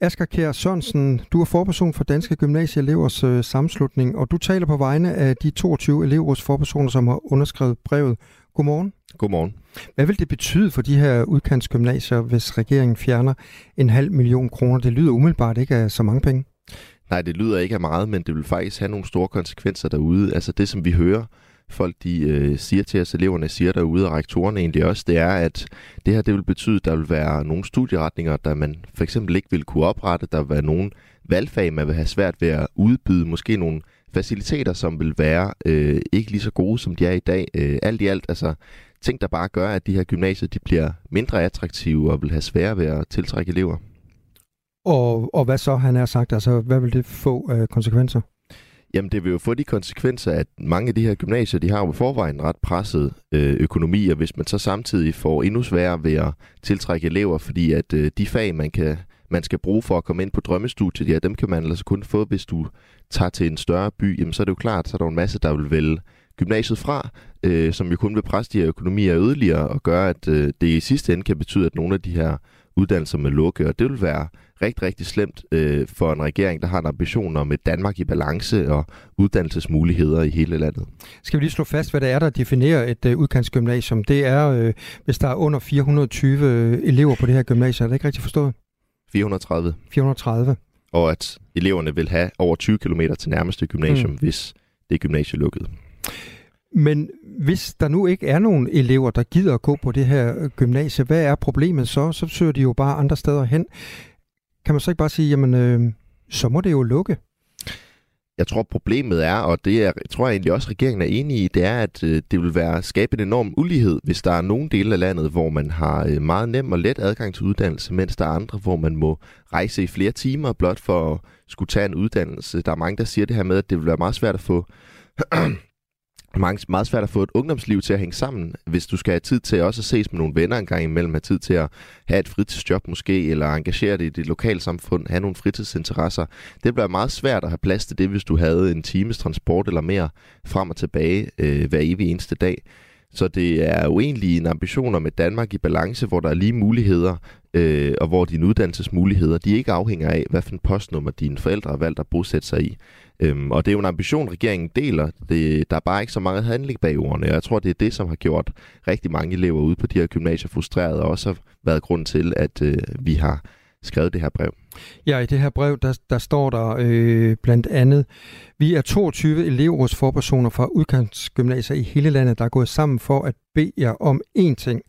Asger Kjær Sørensen, du er forperson for Danske Gymnasieelevers sammenslutning, og du taler på vegne af de 22 elevrådsforpersoner, som har underskrevet brevet. Godmorgen. Godmorgen. Hvad vil det betyde for de her udkantsgymnasier, hvis regeringen fjerner 0,5 million kroner? Det lyder umiddelbart ikke af så mange penge. Nej, det lyder ikke af meget, men det vil faktisk have nogle store konsekvenser derude. Altså det, som vi hører, folk de siger til os, eleverne siger derude, og rektorerne egentlig også, det er, at det her det vil betyde, at der vil være nogle studieretninger, der man for eksempel ikke vil kunne oprette. Der vil være nogle valgfag, man vil have svært ved at udbyde, måske nogle faciliteter, som vil være ikke lige så gode, som de er i dag. Alt i alt, altså ting, der bare gør, at de her gymnasier de bliver mindre attraktive og vil have svære ved at tiltrække elever. Og hvad så, han har sagt? Altså, hvad vil det få konsekvenser? Jamen, det vil jo få de konsekvenser, at mange af de her gymnasier, de har jo i forvejen ret presset økonomi, og hvis man så samtidig får endnu sværere ved at tiltrække elever, fordi at de fag, man skal bruge for at komme ind på drømmestudiet, ja, dem kan man altså kun få, hvis du tager til en større by, jamen så er det jo klart, så er der en masse, der vil vælge gymnasiet fra, som jo kun vil presse de her økonomier yderligere og gøre, at det i sidste ende kan betyde, at nogle af de her uddannelser med lukke, og det vil være rigtig, rigtig slemt for en regering, der har en ambition om et Danmark i balance og uddannelsesmuligheder i hele landet. Skal vi lige slå fast, hvad der er, der definerer et udkantsgymnasium? Det er, hvis der er under 420 elever på det her gymnasium. Er det ikke rigtigt forstået? 430. 430. Og at eleverne vil have over 20 km til nærmeste gymnasium, hvis det gymnasium er lukket. Men hvis der nu ikke er nogen elever, der gider at gå på det her gymnasie, hvad er problemet så? Så søger de jo bare andre steder hen. Kan man så ikke bare sige, jamen, så må det jo lukke? Jeg tror, problemet er, og det er, tror jeg egentlig også, regeringen er enige i, det er, at det vil være skabe en enorm ulighed, hvis der er nogle dele af landet, hvor man har meget nem og let adgang til uddannelse, mens der er andre, hvor man må rejse i flere timer blot for at skulle tage en uddannelse. Der er mange, der siger det her med, at det vil være meget svært at få... meget svært at få et ungdomsliv til at hænge sammen, hvis du skal have tid til også at ses med nogle venner en gang imellem, have tid til at have et fritidsjob måske, eller engagere dig i dit lokalsamfund, have nogle fritidsinteresser. Det bliver meget svært at have plads til det, hvis du havde en times transport eller mere frem og tilbage hver evig eneste dag. Så det er jo egentlig en ambition om et Danmark i balance, hvor der er lige muligheder, og hvor dine uddannelsesmuligheder, de ikke afhænger af, hvad for en postnummer dine forældre har valgt at bosætte sig i. Og det er jo en ambition, regeringen deler. Der er bare ikke så meget handling bag ordene, og jeg tror, det er det, som har gjort rigtig mange elever ude på de her gymnasier frustreret, og også har været grund til, at vi har skrevet det her brev. Ja, i det her brev, der står der blandt andet, vi er 22 elevrådsforpersoner fra udkantsgymnasier i hele landet, der er gået sammen for at bede jer om én ting,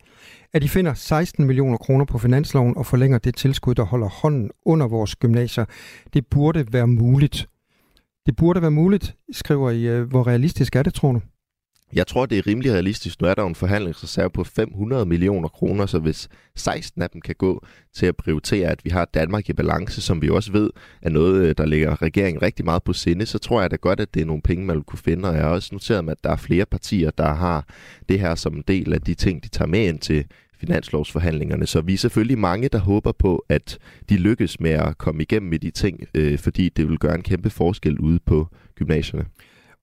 at I finder 16 millioner kroner på finansloven og forlænger det tilskud, der holder hånden under vores gymnasier. Det burde være muligt. Det burde være muligt, skriver I. Hvor realistisk er det, tror du? Jeg tror, det er rimelig realistisk. Nu er der en forhandlingsreserve på 500 millioner kroner, så hvis 16 af dem kan gå til at prioritere, at vi har Danmark i balance, som vi også ved er noget, der ligger regeringen rigtig meget på sinde, så tror jeg da godt, at det er nogle penge, man vil kunne finde. Og jeg har også noteret mig, at der er flere partier, der har det her som en del af de ting, de tager med ind til finanslovsforhandlingerne. Så vi er selvfølgelig mange, der håber på, at de lykkes med at komme igennem med de ting, fordi det vil gøre en kæmpe forskel ude på gymnasierne.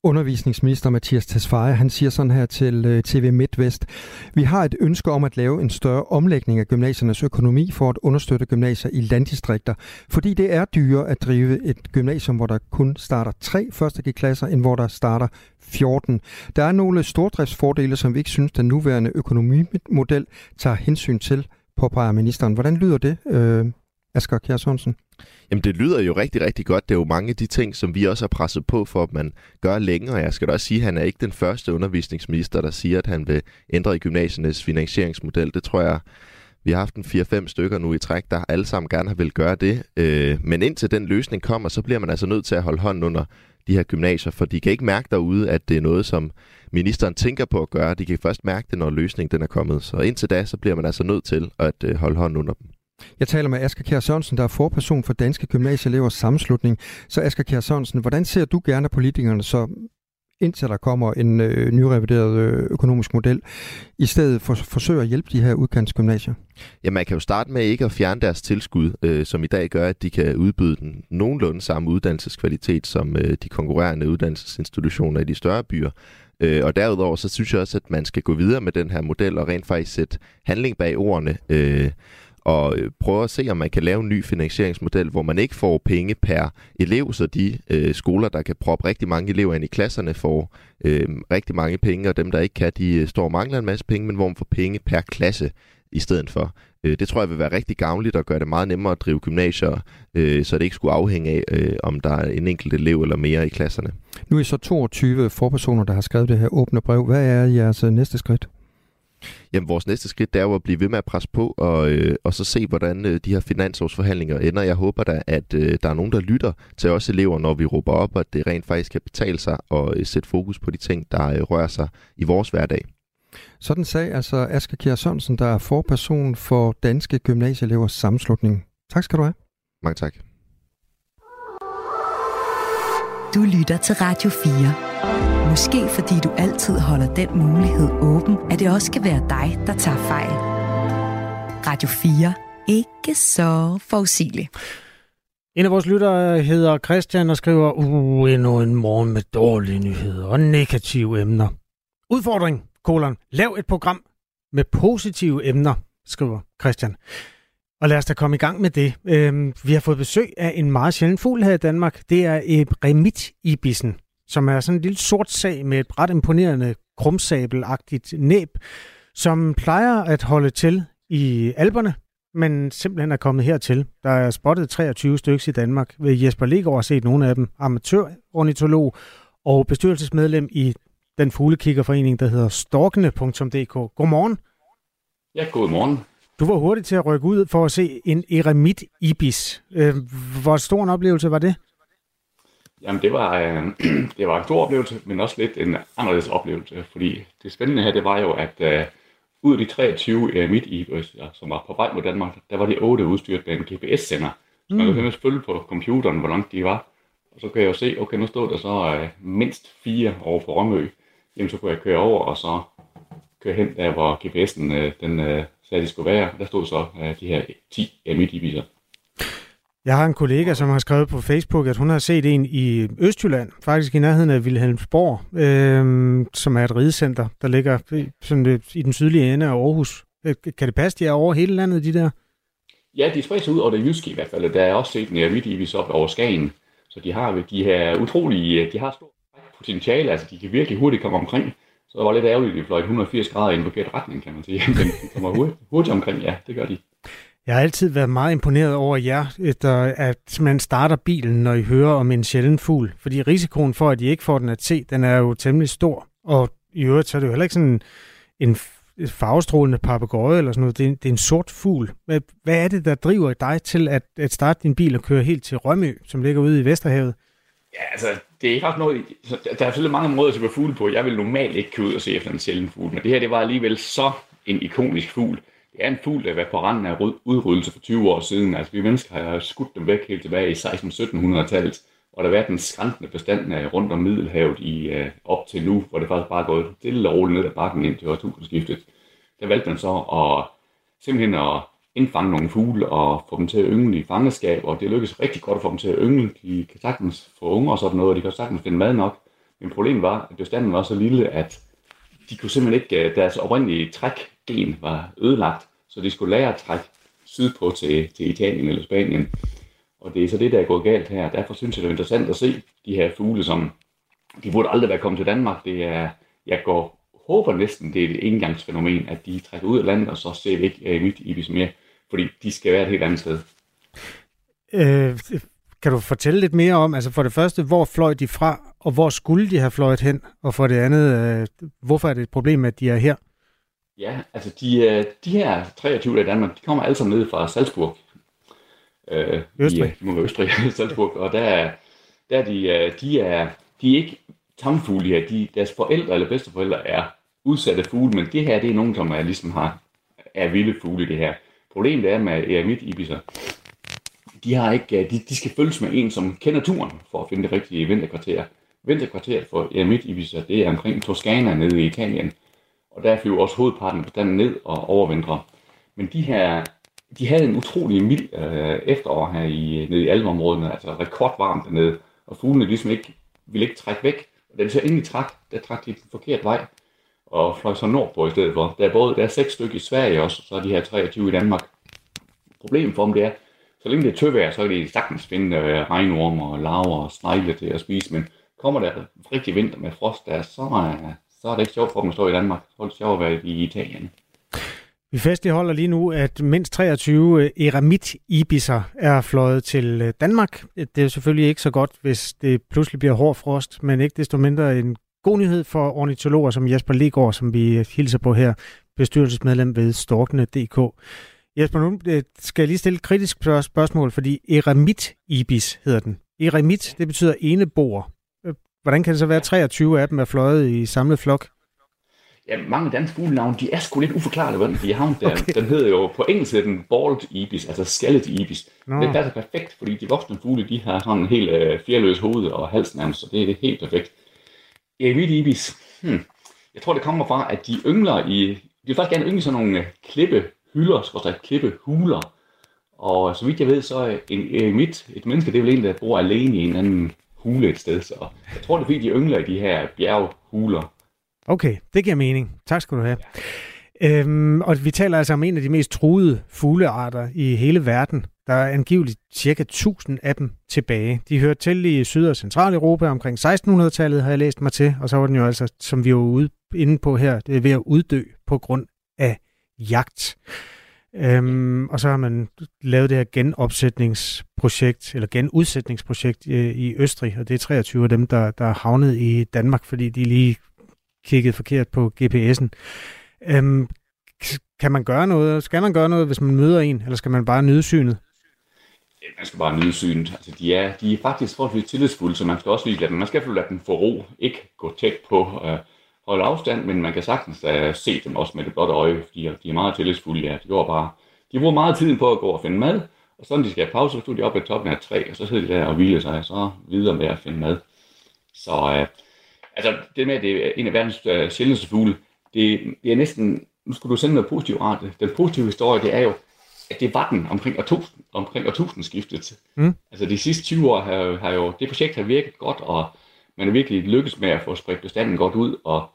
Undervisningsminister Mattias Tesfaye, han siger sådan her til TV MidtVest. Vi har et ønske om at lave en større omlægning af gymnasiernes økonomi for at understøtte gymnasier i landdistrikter, fordi det er dyrere at drive et gymnasium, hvor der kun starter 3 1.G-klasser, end hvor der starter 14. Der er nogle stordriftsfordele, som vi ikke synes, den nuværende økonomimodel tager hensyn til, påpeger ministeren. Hvordan lyder det, Asger Kjær Sørensen? Jamen det lyder jo rigtig, rigtig godt. Det er jo mange af de ting, som vi også har presset på for, at man gør længere. Jeg skal da også sige, at han er ikke den første undervisningsminister, der siger, at han vil ændre i gymnasiernes finansieringsmodel. Det tror jeg, vi har haft en 4-5 stykker nu i træk, der alle sammen gerne har vil gøre det. Men indtil den løsning kommer, så bliver man altså nødt til at holde hånden under de her gymnasier, for de kan ikke mærke derude, at det er noget, som ministeren tænker på at gøre. De kan først mærke det, når løsningen den er kommet. Så indtil da, så bliver man altså nødt til at holde hånden under dem. Jeg taler med Asger Kjær Sørensen, der er forperson for Danske Gymnasieelevers sammenslutning. Så Asger Kjær Sørensen, hvordan ser du gerne politikerne så, indtil der kommer en nyrevideret økonomisk model, i stedet for at forsøge at hjælpe de her udkantsgymnasier? Ja, man kan jo starte med ikke at fjerne deres tilskud, som i dag gør, at de kan udbyde den nogenlunde samme uddannelseskvalitet som de konkurrerende uddannelsesinstitutioner i de større byer. Og derudover, så synes jeg også, at man skal gå videre med den her model og rent faktisk sætte handling bag ordene, og prøve at se, om man kan lave en ny finansieringsmodel, hvor man ikke får penge per elev, så de skoler, der kan proppe rigtig mange elever ind i klasserne, får rigtig mange penge, og dem, der ikke kan, de står og mangler en masse penge, men hvor man får penge per klasse i stedet for. Det tror jeg vil være rigtig gavnligt og gøre det meget nemmere at drive gymnasier, så det ikke skulle afhænge af, om der er en enkelt elev eller mere i klasserne. Nu er så 22 forpersoner, der har skrevet det her åbne brev. Hvad er jeres næste skridt? Jamen, vores næste skridt er jo at blive ved med at presse på og så se, hvordan de her finansårsforhandlinger ender. Jeg håber da, at der er nogen, der lytter til os elever, når vi råber op, at det rent faktisk kan betale sig og sætte fokus på de ting, der rører sig i vores hverdag. Sådan sagde altså Asger Kjær Sørensen, der er forperson for Danske Gymnasieelevers Sammenslutning. Tak skal du have. Mange tak. Du lytter til Radio 4. Måske fordi du altid holder den mulighed åben, at det også kan være dig, der tager fejl. Radio 4. Ikke så forudsigeligt. En af vores lyttere hedder Christian og skriver, endnu en morgen med dårlige nyheder og negative emner. Udfordring. Lav et program med positive emner, skriver Christian. Og lad os da komme i gang med det. Vi har fået besøg af en meget sjælden fugl her i Danmark. Det er Eremitibissen, som er sådan en lille sort sag med et ret imponerende krumsabelagtigt næb, som plejer at holde til i Alperne, men simpelthen er kommet hertil. Der er spottet 23 stykker i Danmark. Jesper Legaard har set nogle af dem. Amatørornitolog og bestyrelsesmedlem i den fuglekiggerforening, der hedder Storkene.dk. Godmorgen. Ja, godmorgen. Du var hurtig til at rykke ud for at se en eremitibis. Hvor stor en oplevelse var det? Jamen, det var en stor oplevelse, men også lidt en anderledes oplevelse, fordi det spændende her, det var jo, at ud af de 23 eremitibisser, som var på vej mod Danmark, der var de 8 udstyret med en GPS-sender. Så man kunne følge på computeren, hvor langt de var. Og så kan jeg jo se, okay, nu stod der så mindst 4 over for Rømø. Jamen, så kunne jeg køre over og så køre hen der, hvor GPS'en sagde, de skulle være. Der stod så de her 10 eremitibiser. Jeg har en kollega, som har skrevet på Facebook, at hun har set en i Østjylland, faktisk i nærheden af Vilhelmsborg, som er et ridecenter, der ligger sådan i den sydlige ende af Aarhus. Kan det passe, de er over hele landet, de der? Ja, de spredt sig ud over det jyske i hvert fald. Der er også set en eremitibis op over Skagen. Så de har de har stort potentiale, altså de kan virkelig hurtigt komme omkring. Så det var lidt ærgerligt, at de fløj 180 grader i en forkert retning, kan man sige. Men de kommer hurtigt omkring, ja, det gør de. Jeg har altid været meget imponeret over jer, efter at man starter bilen, når I hører om en sjælden fugl. Fordi risikoen for, at I ikke får den at se, den er jo temmelig stor. Og i øvrigt, så er det jo heller ikke sådan en farvestrålende papegøje eller sådan noget. Det er en sort fugl. Hvad er det, der driver dig til at starte din bil og køre helt til Rømø, som ligger ude i Vesterhavet? Ja, altså, det er ikke også noget. Der er selvfølgelig mange måder til at være fugle på. Jeg vil normalt ikke køre ud og se efter en sjælden fugl, men det her, det var alligevel så en ikonisk fugl. Det er en fugl, der var på randen af udryddelse for 20 år siden. Altså, vi mennesker har skudt dem væk helt tilbage i 1600-1700-tallet, og der har været den skrantende bestand rundt om Middelhavet op til nu, hvor det faktisk bare er gået stille og roligt ned ad bakken ind til årtusindskiftet. Der valgte man så simpelthen at indfange nogle fugle og få dem til at yngle i fangenskab, og det lykkedes rigtig godt at få dem til at yngle. De kan sagtens få unger og sådan noget, og de kan sagtens finde mad nok. Men problemet var, at bestanden var så lille, at de kunne simpelthen ikke, deres oprindelige trækgen var ødelagt, så de skulle lære at trække sydpå til Italien eller Spanien. Og det er så det, der er gået galt her. Derfor synes jeg, det er interessant at se de her fugle, som de burde aldrig være kommet til Danmark. Jeg håber næsten, det er et engangsfænomen, at de trækker ud af landet, og så ser vi ikke nyt ibis mere, fordi de skal være et helt andet sted. Kan du fortælle lidt mere om, altså for det første, hvor fløj de fra, og hvor skulle de have fløjet hen? Og for det andet, hvorfor er det et problem, at de er her? Ja, altså de her 23 i Danmark, de kommer alle sammen ned fra Salzburg. Østrig, Salzburg, og de er ikke tamfugle her. Deres forældre eller bedsteforældre er udsatte fugle, men det her, det er nogen, som er vilde fugle, det her. Problemet er med eremitibisser, de har ikke, de skal følges med en, som kender turen for at finde det rigtige vinterkvarter. Vinterkvarteret for eremitibisser, det er omkring Toskana nede i Italien, og der flyver også hovedparten af bestanden ned og overvintrer. Men de havde en utrolig mild efterår her nede i alpeområderne, altså rekordvarmt dernede, og fuglene ligesom ikke ville ikke trække væk. Og da de så endelig trak de den forkerte vej og fløj så nordpå i stedet for. Der er 6 stykker i Sverige også, og så er de her 23 i Danmark. Problemet for dem det er, så længe det er tøvejr, så kan de sagtens finde regnormer, larver og snegle til at spise, men kommer der rigtig vinter med frost, så er det ikke sjovt for dem at stå i Danmark. Så er det sjovt at være i Italien. Vi fastholder lige nu, at mindst 23 eremitibisser er fløjet til Danmark. Det er selvfølgelig ikke så godt, hvis det pludselig bliver hård frost, men ikke desto mindre en god nyhed for ornitologer som Jesper Legaard, som vi hilser på her, bestyrelsesmedlem ved Storkene.dk. Jesper, nu skal jeg lige stille et kritisk spørgsmål, fordi eremitibis hedder den. Eremit, det betyder eneboer. Hvordan kan det så være, at 23 af dem er fløjet i samlet flok? Ja, mange danske fuglenavne, de er sgu lidt uforklarlige, hvordan de havnet der. Okay. Den hedder jo på engelsk den bald ibis, altså skaldet ibis. No. Det er perfekt, fordi de voksne fugle, de har sådan en helt fjerløs hoved og hals nærmest, så det er helt perfekt. Eremitibissen, jeg tror det kommer fra, at de yngler de vil faktisk gerne yngle sådan nogle klippehylder, såkaldt klippehuler. Og så vidt jeg ved, så er en eremit, et menneske, det er vel en, der bor alene i en anden hule et sted. Så jeg tror det er fordi, de yngler i de her bjerghuler. Okay, det giver mening. Tak skal du have. Ja. Og vi taler altså om en af de mest truede fuglearter i hele verden. Der er angiveligt ca. 1000 af dem tilbage. De hører til i Syd- og Centraleuropa omkring 1600-tallet, har jeg læst mig til. Og så var den jo altså, som vi er ude inde på her, det er ved at uddø på grund af jagt. Og så har man lavet det her genudsætningsprojekt i Østrig, og det er 23 af dem, der er havnet i Danmark, fordi de lige kigget forkert på GPS'en. Kan man gøre noget? Skal man gøre noget, hvis man møder en, eller skal man bare nyde synet? Man skal bare nyde synet. Altså, de er faktisk forholdsvis tillidsfulde, så man skal også lige lade dem. Man skal lade dem få ro, ikke gå tæt på holde afstand, men man kan sagtens se dem også med det blotte øje, fordi de er meget tillidsfulde. Ja. De bruger meget tiden på at gå og finde mad, og sådan de skal have pause, så står de op i toppen af et træ, og så sidder de der og hviler sig, og så videre med at finde mad. Så altså, det med, at det er en af verdens sjældneste fugle, det er næsten... Nu skulle du sende noget positivt art. Den positive historie, det er jo, at det var den omkring årtusindskiftet. Altså, de sidste 20 år har jo... Det projekt har virket godt, og man er virkelig lykkes med at få spredt bestanden godt ud, og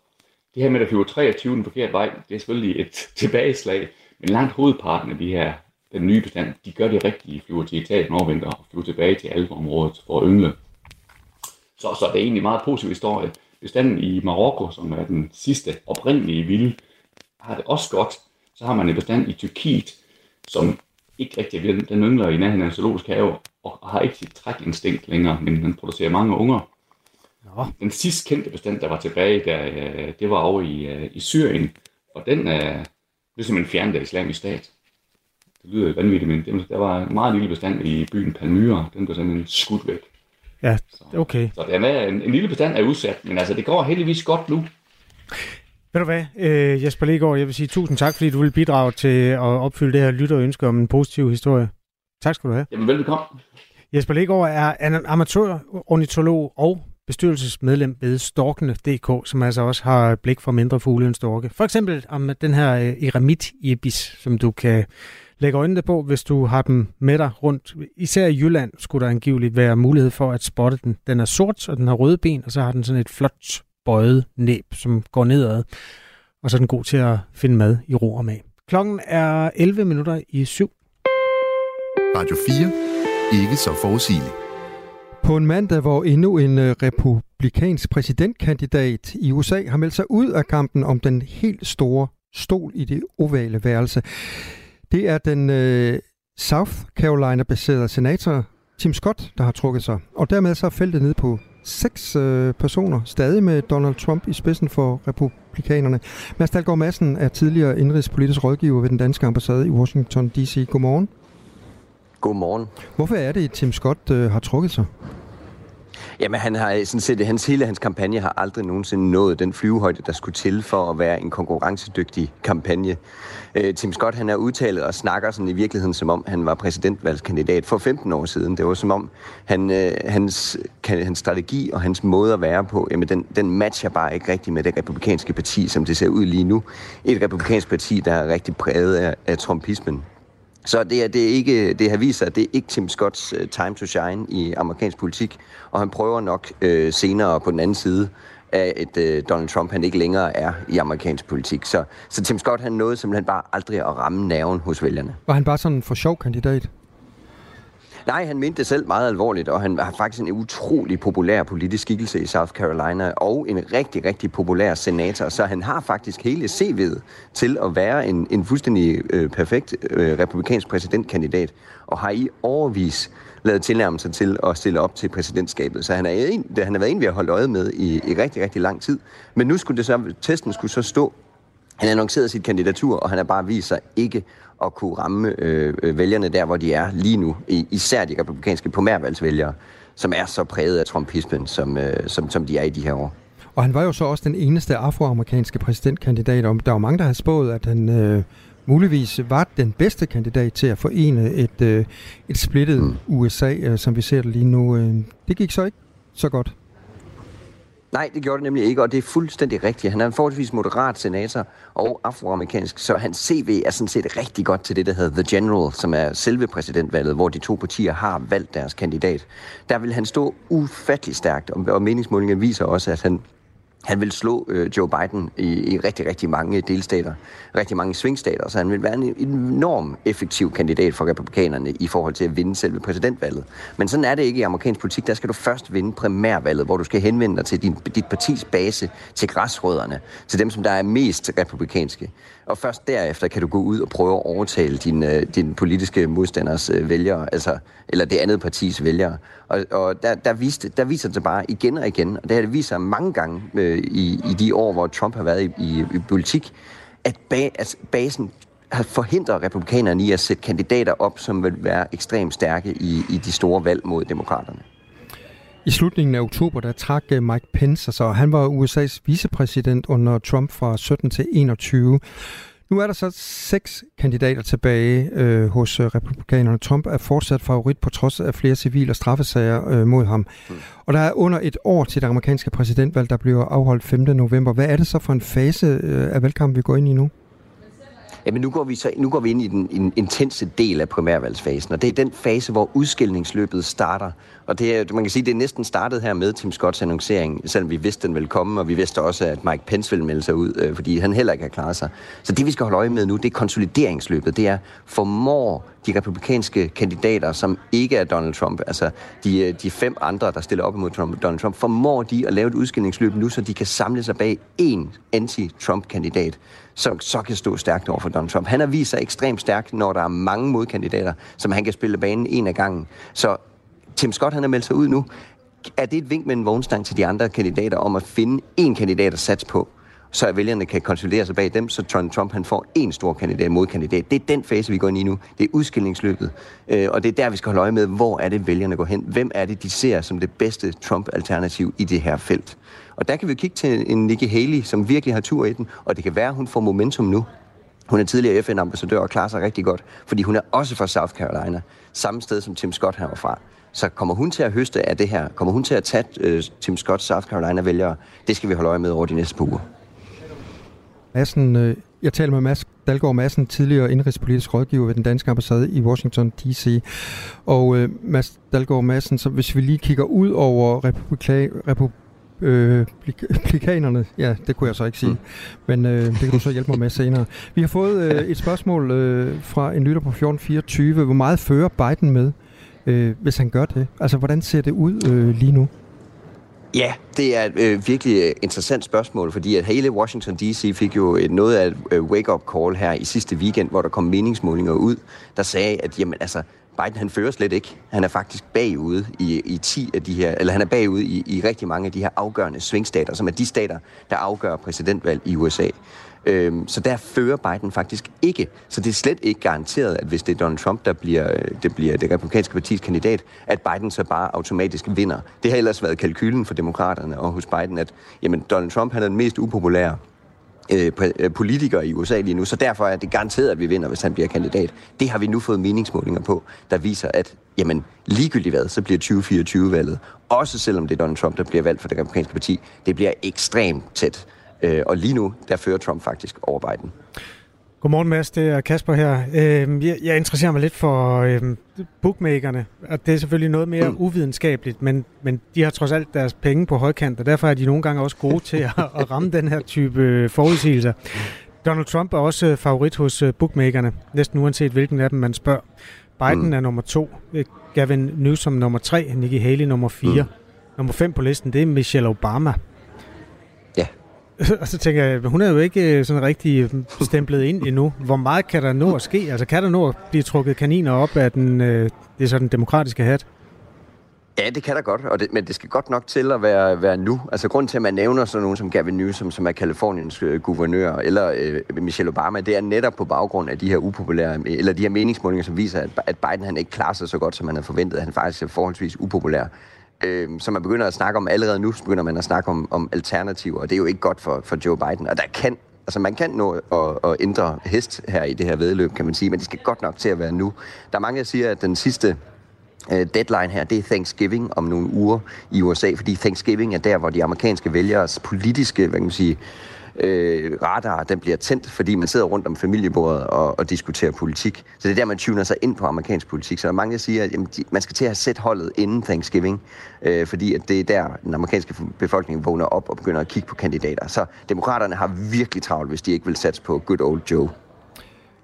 det her med, at flyver 23 den forkerte vej, det er selvfølgelig et tilbageslag, men langt hovedparten af den nye bestand, de gør det rigtige. Flyver til Italien overvinter og flyver tilbage til alpeområdet for at yngle. Så det er egentlig en meget positiv historie. Bestanden i Marokko, som er den sidste oprindelige vilde, har det også godt. Så har man en bestand i Tyrkiet, som ikke rigtig er den yngler i nærheden af en zoologisk have, og har ikke sit trækinstinkt længere, men den producerer mange unger. Ja. Den sidst kendte bestand, der var tilbage, det var over i Syrien, og den er ligesom en fjernet af Islamisk Stat. Det lyder vanvittigt, men der var en meget lille bestand i byen Palmyra, den blev simpelthen skudt væk. Ja, okay. Så det er en lille bestand er udsat, men altså det går heldigvis godt nu. Ved du hvad, Jesper Legaard, jeg vil sige tusind tak, fordi du ville bidrage til at opfylde det her lytterønske om en positiv historie. Tak skal du have. Jamen velbekomme. Jesper Legaard er amatørornitolog og bestyrelsesmedlem ved Storkene.dk, som altså også har blik for mindre fugle end storke. For eksempel om den her eremitibis, som du kan lægge øjnene på, hvis du har dem med dig rundt. Især i Jylland skulle der angiveligt være mulighed for at spotte den. Den er sort, og den har røde ben, og så har den sådan et flot bøjet næb, som går nedad. Og så er den god til at finde mad i ro og mag. Klokken er 11:11. Radio 4. Ikke så forudsigeligt. På en mandag, hvor endnu en republikansk præsidentkandidat i USA har meldt sig ud af kampen om den helt store stol i det ovale værelse. Det er den South Carolina-baserede senator Tim Scott, der har trukket sig. Og dermed så er feltet ned på 6 personer, stadig med Donald Trump i spidsen for republikanerne. Mads Dahlgaard Madsen er tidligere indrigspolitisk rådgiver ved den danske ambassade i Washington D.C. Godmorgen. Godmorgen. Hvorfor er det, at Tim Scott har trukket sig? Jamen, han har sådan set, hele hans kampagne har aldrig nogensinde nået den flyvehøjde, der skulle til for at være en konkurrencedygtig kampagne. Tim Scott, han er udtalt og snakker sådan i virkeligheden, som om han var præsidentvalgskandidat for 15 år siden. Det var som om hans strategi og hans måde at være på, jamen den matcher bare ikke rigtigt med det republikanske parti, som det ser ud lige nu. Et republikansk parti, der er rigtig præget af trumpismen. Så det har vist sig, at det er ikke Tim Scotts time to shine i amerikansk politik, og han prøver nok senere på den anden side af et Donald Trump, han ikke længere er i amerikansk politik. Så Tim Scott, han nåede simpelthen bare aldrig at ramme nerven hos vælgerne. Var han bare sådan en for sjov kandidat? Nej, han mente det selv meget alvorligt, og han har faktisk en utrolig populær politisk skikkelse i South Carolina, og en rigtig, rigtig populær senator, så han har faktisk hele CV'et til at være en fuldstændig perfekt republikansk præsidentkandidat, og har i årevis lavet tilnærmelser til at stille op til præsidentskabet. Så han har været en, vi har holdt øje med i rigtig, rigtig lang tid. Men nu skulle testen stå. Han annoncerede sit kandidatur, og han har bare vist sig ikke at kunne ramme vælgerne der, hvor de er lige nu. Især de republikanske primærvalgsvælgere, som er så præget af trumpismen, som de er i de her år. Og han var jo så også den eneste afroamerikanske præsidentkandidat, og der var mange, der havde spået, at han muligvis var den bedste kandidat til at forene et splittet USA, som vi ser det lige nu. Det gik så ikke så godt. Nej, det gjorde det nemlig ikke, og det er fuldstændig rigtigt. Han er en forholdsvis moderat senator og afroamerikansk, så hans CV er sådan set rigtig godt til det, der hedder The General, som er selve præsidentvalget, hvor de to partier har valgt deres kandidat. Der vil han stå ufattelig stærkt, og meningsmålingen viser også, at han vil slå Joe Biden i rigtig, rigtig mange delstater, rigtig mange swingstater, så han vil være en enorm effektiv kandidat for republikanerne i forhold til at vinde selve præsidentvalget. Men sådan er det ikke i amerikansk politik. Der skal du først vinde primærvalget, hvor du skal henvende dig til dit partis base, til græsrødderne, til dem, som der er mest republikanske. Og først derefter kan du gå ud og prøve at overtale din politiske modstanders vælgere, altså, eller det andet partis vælgere. Og der viser det bare igen og igen, og det viser mange gange i de år, hvor Trump har været i politik, at basen har forhindret republikanerne i at sætte kandidater op, som vil være ekstremt stærke i de store valg mod demokraterne. I slutningen af oktober, der trak Mike Pence, altså han var USA's vicepræsident under Trump fra 17 til 21. Nu er der så 6 kandidater tilbage hos republikanerne. Trump er fortsat favorit på trods af flere civile og straffesager mod ham. Og der er under et år til det amerikanske præsidentvalg, der bliver afholdt 5. november. Hvad er det så for en fase af valgkampen, vi går ind i nu? Jamen nu går vi ind i den intense del af primærvalgsfasen, og det er den fase, hvor udskillingsløbet starter. Og man kan sige, det er næsten startet her med Tim Scotts annoncering, selvom vi vidste, den ville komme, og vi vidste også, at Mike Pence ville melde sig ud, fordi han heller ikke har klaret sig. Så det, vi skal holde øje med nu, det er konsolideringsløbet. Det er, formår de republikanske kandidater, som ikke er Donald Trump, altså de 5 andre, der stiller op imod Donald Trump, formår de at lave et udskillingsløb nu, så de kan samle sig bag én anti-Trump-kandidat, som så kan stå stærkt over for Donald Trump. Han har vist sig ekstremt stærk, når der er mange modkandidater, som han kan spille banen en af gangen. Så Tim Scott, han har meldt sig ud nu. Er det et vink med en vognstang til de andre kandidater om at finde én kandidat at satse på, så vælgerne kan konsolidere sig bag dem, så Trump han får én stor kandidat modkandidat. Det er den fase, vi går ind i nu. Det er udskillingsløbet. Og det er der, vi skal holde øje med, hvor er det, vælgerne går hen. Hvem er det, de ser som det bedste Trump-alternativ i det her felt? Og der kan vi kigge til en Nikki Haley, som virkelig har tur i den, og det kan være, hun får momentum nu. Hun er tidligere FN-ambassadør og klarer sig rigtig godt, fordi hun er også fra South Carolina, samme sted som Tim Scott herfra. Så kommer hun til at høste af det her? Kommer hun til at tage Tim Scotts South Carolina-vælgere? Det skal vi holde øje med over de næste par uger. Jeg talte med Mads Dahlgaard Madsen, tidligere indrigspolitisk rådgiver ved den danske ambassade i Washington D.C. Og Mads Dahlgaard Madsen, så hvis vi lige kigger ud over republikanerne, ja, det kunne jeg så ikke sige, men det kan du så hjælpe mig med senere. Vi har fået et spørgsmål fra en lytter på 1424. Hvor meget fører Biden med, hvis han gør det? Altså, hvordan ser det ud lige nu? Ja, det er et virkelig interessant spørgsmål, fordi at hele Washington D.C. fik jo noget af et wake-up call her i sidste weekend, hvor der kom meningsmålinger ud, der sagde, at jamen, altså, Biden han fører slet ikke. Han er faktisk bagude i 10 af de her, eller han er bagude i rigtig mange af de her afgørende swingstater, som er de stater, der afgør præsidentvalg i USA. Så der fører Biden faktisk ikke. Så det er slet ikke garanteret, at hvis det er Donald Trump, der bliver det republikanske partis kandidat, at Biden så bare automatisk vinder. Det har ellers været kalkylen for demokraterne og hos Biden, at jamen, Donald Trump han er den mest upopulære politiker i USA lige nu, så derfor er det garanteret, at vi vinder, hvis han bliver kandidat. Det har vi nu fået meningsmålinger på, der viser, at jamen, ligegyldigt hvad, så bliver 2024-valget, også selvom det er Donald Trump, der bliver valgt for det republikanske parti, det bliver ekstremt tæt. Og lige nu, der fører Trump faktisk over Biden. Godmorgen, Mads. Det er Kasper her. Jeg interesserer mig lidt for bookmakerne, og det er selvfølgelig noget mere uvidenskabeligt, men de har trods alt deres penge på højkant, og derfor er de nogle gange også gode til at ramme den her type forudsigelser. Donald Trump er også favorit hos bookmakerne, næsten uanset hvilken af dem man spørger. Biden er nummer 2, Gavin Newsom nummer 3, Nikki Haley nummer 4. Nummer 5 på listen, det er Michelle Obama. Og så tænker jeg, hun er jo ikke sådan rigtig stemplet ind endnu. Hvor meget kan der nå at ske? Altså kan der nå at blive trukket kaniner op af det er så den demokratiske hat? Ja, det kan der godt, og men det skal godt nok til at være nu. Altså grunden til, at man nævner sådan nogen som Gavin Newsom, som er Californiens guvernør, eller Michelle Obama, det er netop på baggrund af de her upopulære, eller de her meningsmålinger, som viser, at Biden han ikke klarer sig så godt, som han havde forventet. Han faktisk er forholdsvis upopulær. Så man begynder at snakke om, allerede nu begynder man at snakke om alternativer, og det er jo ikke godt for Joe Biden. Og man kan nå at ændre hest her i det her væddeløb, kan man sige, men det skal godt nok til at være nu. Der er mange, der siger, at den sidste deadline her, det er Thanksgiving om nogle uger i USA, fordi Thanksgiving er der, hvor de amerikanske vælgeres politiske, hvad kan man sige, radar, den bliver tændt, fordi man sidder rundt om familiebordet og diskuterer politik. Så det er der, man tuner sig ind på amerikansk politik. Så der er mange, der siger, at jamen, man skal til at have sæt holdet inden Thanksgiving, fordi at det er der, den amerikanske befolkning vågner op og begynder at kigge på kandidater. Så demokraterne har virkelig travlt, hvis de ikke vil satse på good old Joe.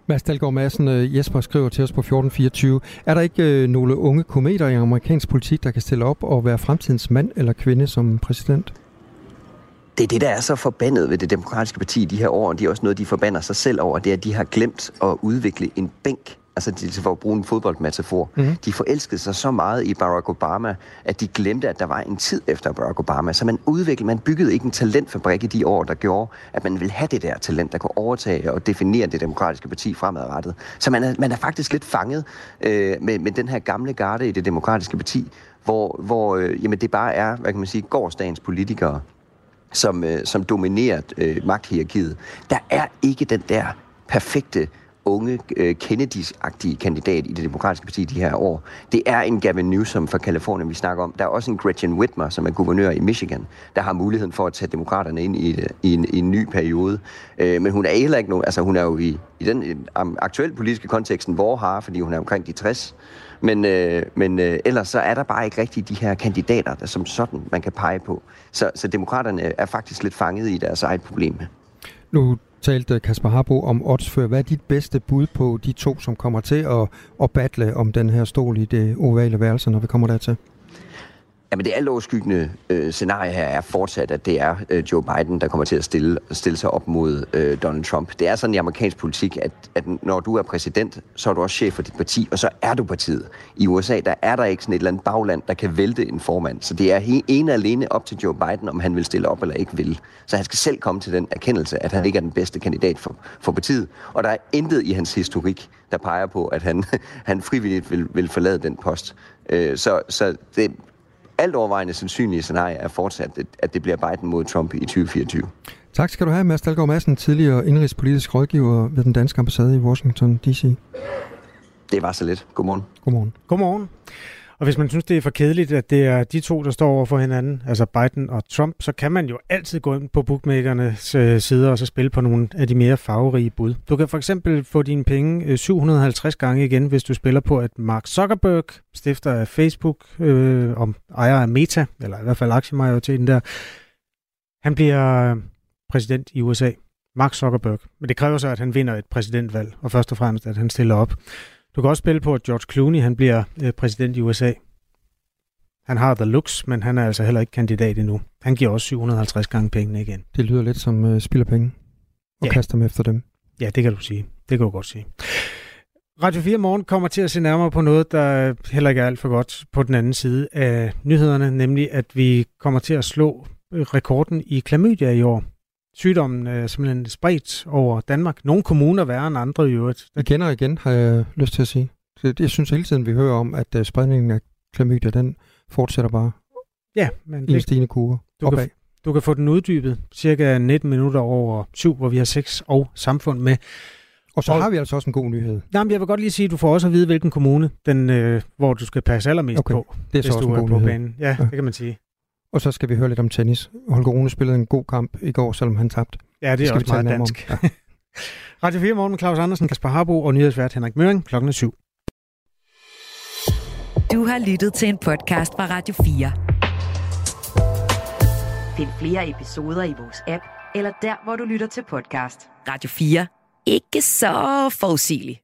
Mads Dahlgaard Madsen, Jesper skriver til os på 1424. Er der ikke nogle unge kometer i amerikansk politik, der kan stille op og være fremtidens mand eller kvinde som præsident? Det er det, der er så forbandet ved det demokratiske parti de her år, og det er også noget, de forbander sig selv over, det er, at de har glemt at udvikle en bænk. Altså, de får bruge en fodboldmetafor. Mm-hmm. De forelskede sig så meget i Barack Obama, at de glemte, at der var en tid efter Barack Obama. Så man byggede ikke en talentfabrik i de år, der gjorde, at man ville have det der talent, der kunne overtage og definere det demokratiske parti fremadrettet. Så man er faktisk lidt fanget med den her gamle garde i det demokratiske parti, hvor det bare er, hvad kan man sige, gårdsdagens politikere, som dominerer magthierarkiet. Der er ikke den der perfekte unge Kennedy-agtige kandidat i det demokratiske parti de her år. Det er en Gavin Newsom fra Californien, vi snakker om. Der er også en Gretchen Whitmer, som er guvernør i Michigan, der har muligheden for at tage demokraterne ind i en ny periode. Men hun er heller ikke nogen. Altså hun er jo i den aktuelle politiske konteksten vårhare, fordi hun er omkring de 60. Men ellers så er der bare ikke rigtig de her kandidater, der som sådan man kan pege på. Så demokraterne er faktisk lidt fanget i deres eget problem. Nu talte Kasper Harbo om oddsfører. Hvad er dit bedste bud på de to, som kommer til at battle om den her stol i det ovale værelse, når vi kommer dertil? Jamen det altoverskyggende scenarie her er fortsat, at det er Joe Biden, der kommer til at stille sig op mod Donald Trump. Det er sådan i amerikansk politik, at når du er præsident, så er du også chef for dit parti, og så er du partiet. I USA, der er der ikke sådan et eller andet bagland, der kan vælte en formand. Så det er ene og alene op til Joe Biden, om han vil stille op eller ikke vil. Så han skal selv komme til den erkendelse, at han ikke er den bedste kandidat for partiet. Og der er intet i hans historik, der peger på, at han frivilligt vil forlade den post. Så det alt overvejende sandsynlige scenarie er fortsat, at det bliver Biden mod Trump i 2024. Tak skal du have, Mads Dahlgaard Madsen, tidligere indrigspolitisk rådgiver ved den danske ambassade i Washington D.C. Det var så lidt. Godmorgen. Godmorgen. Godmorgen. Og hvis man synes, det er for kedeligt, at det er de to, der står over for hinanden, altså Biden og Trump, så kan man jo altid gå ind på bookmakernes sider og så spille på nogle af de mere farverige bud. Du kan for eksempel få dine penge 750 gange igen, hvis du spiller på, at Mark Zuckerberg, stifter af Facebook, om ejer af Meta, eller i hvert fald aktiemajoriteten der, han bliver præsident i USA. Mark Zuckerberg. Men det kræver så, at han vinder et præsidentvalg, og først og fremmest, at han stiller op. Du kan også spille på, at George Clooney han bliver præsident i USA. Han har the looks, men han er altså heller ikke kandidat endnu. Han giver også 750 gange pengene igen. Det lyder lidt som spilder penge og kaster dem efter dem. Ja, det kan du sige. Det kan du godt sige. Radio 4 Morgen kommer til at se nærmere på noget, der heller ikke er alt for godt på den anden side af nyhederne, nemlig at vi kommer til at slå rekorden i klamydia i år. sygdommen simpelthen spredt over Danmark. Nogle kommuner værre end andre i øvrigt. Igen og igen har jeg lyst til at sige. Jeg synes hele tiden, vi hører om, at spredningen af klamydia, den fortsætter bare. Ja, men i en stigende kurve. Du kan få den uddybet cirka 19 minutter over 7, hvor vi har sex og samfund med. Og så har vi altså også en god nyhed. Nej, men jeg vil godt lige sige, at du får også at vide, hvilken kommune, hvor du skal passe allermest på. Det er så også en god nyhed. Banen. Ja, det kan man sige. Og så skal vi høre lidt om tennis. Holger Rune spillede en god kamp i går, selvom han tabte. Ja, det er også meget dansk. Ja. Radio 4 Morgen med Claus Andersen, Kasper Harbo og nyhedsvært Henrik Møring klokken 7. Du har lyttet til en podcast fra Radio 4. Find flere episoder i vores app, eller der, hvor du lytter til podcast. Radio 4. Ikke så forudsigeligt.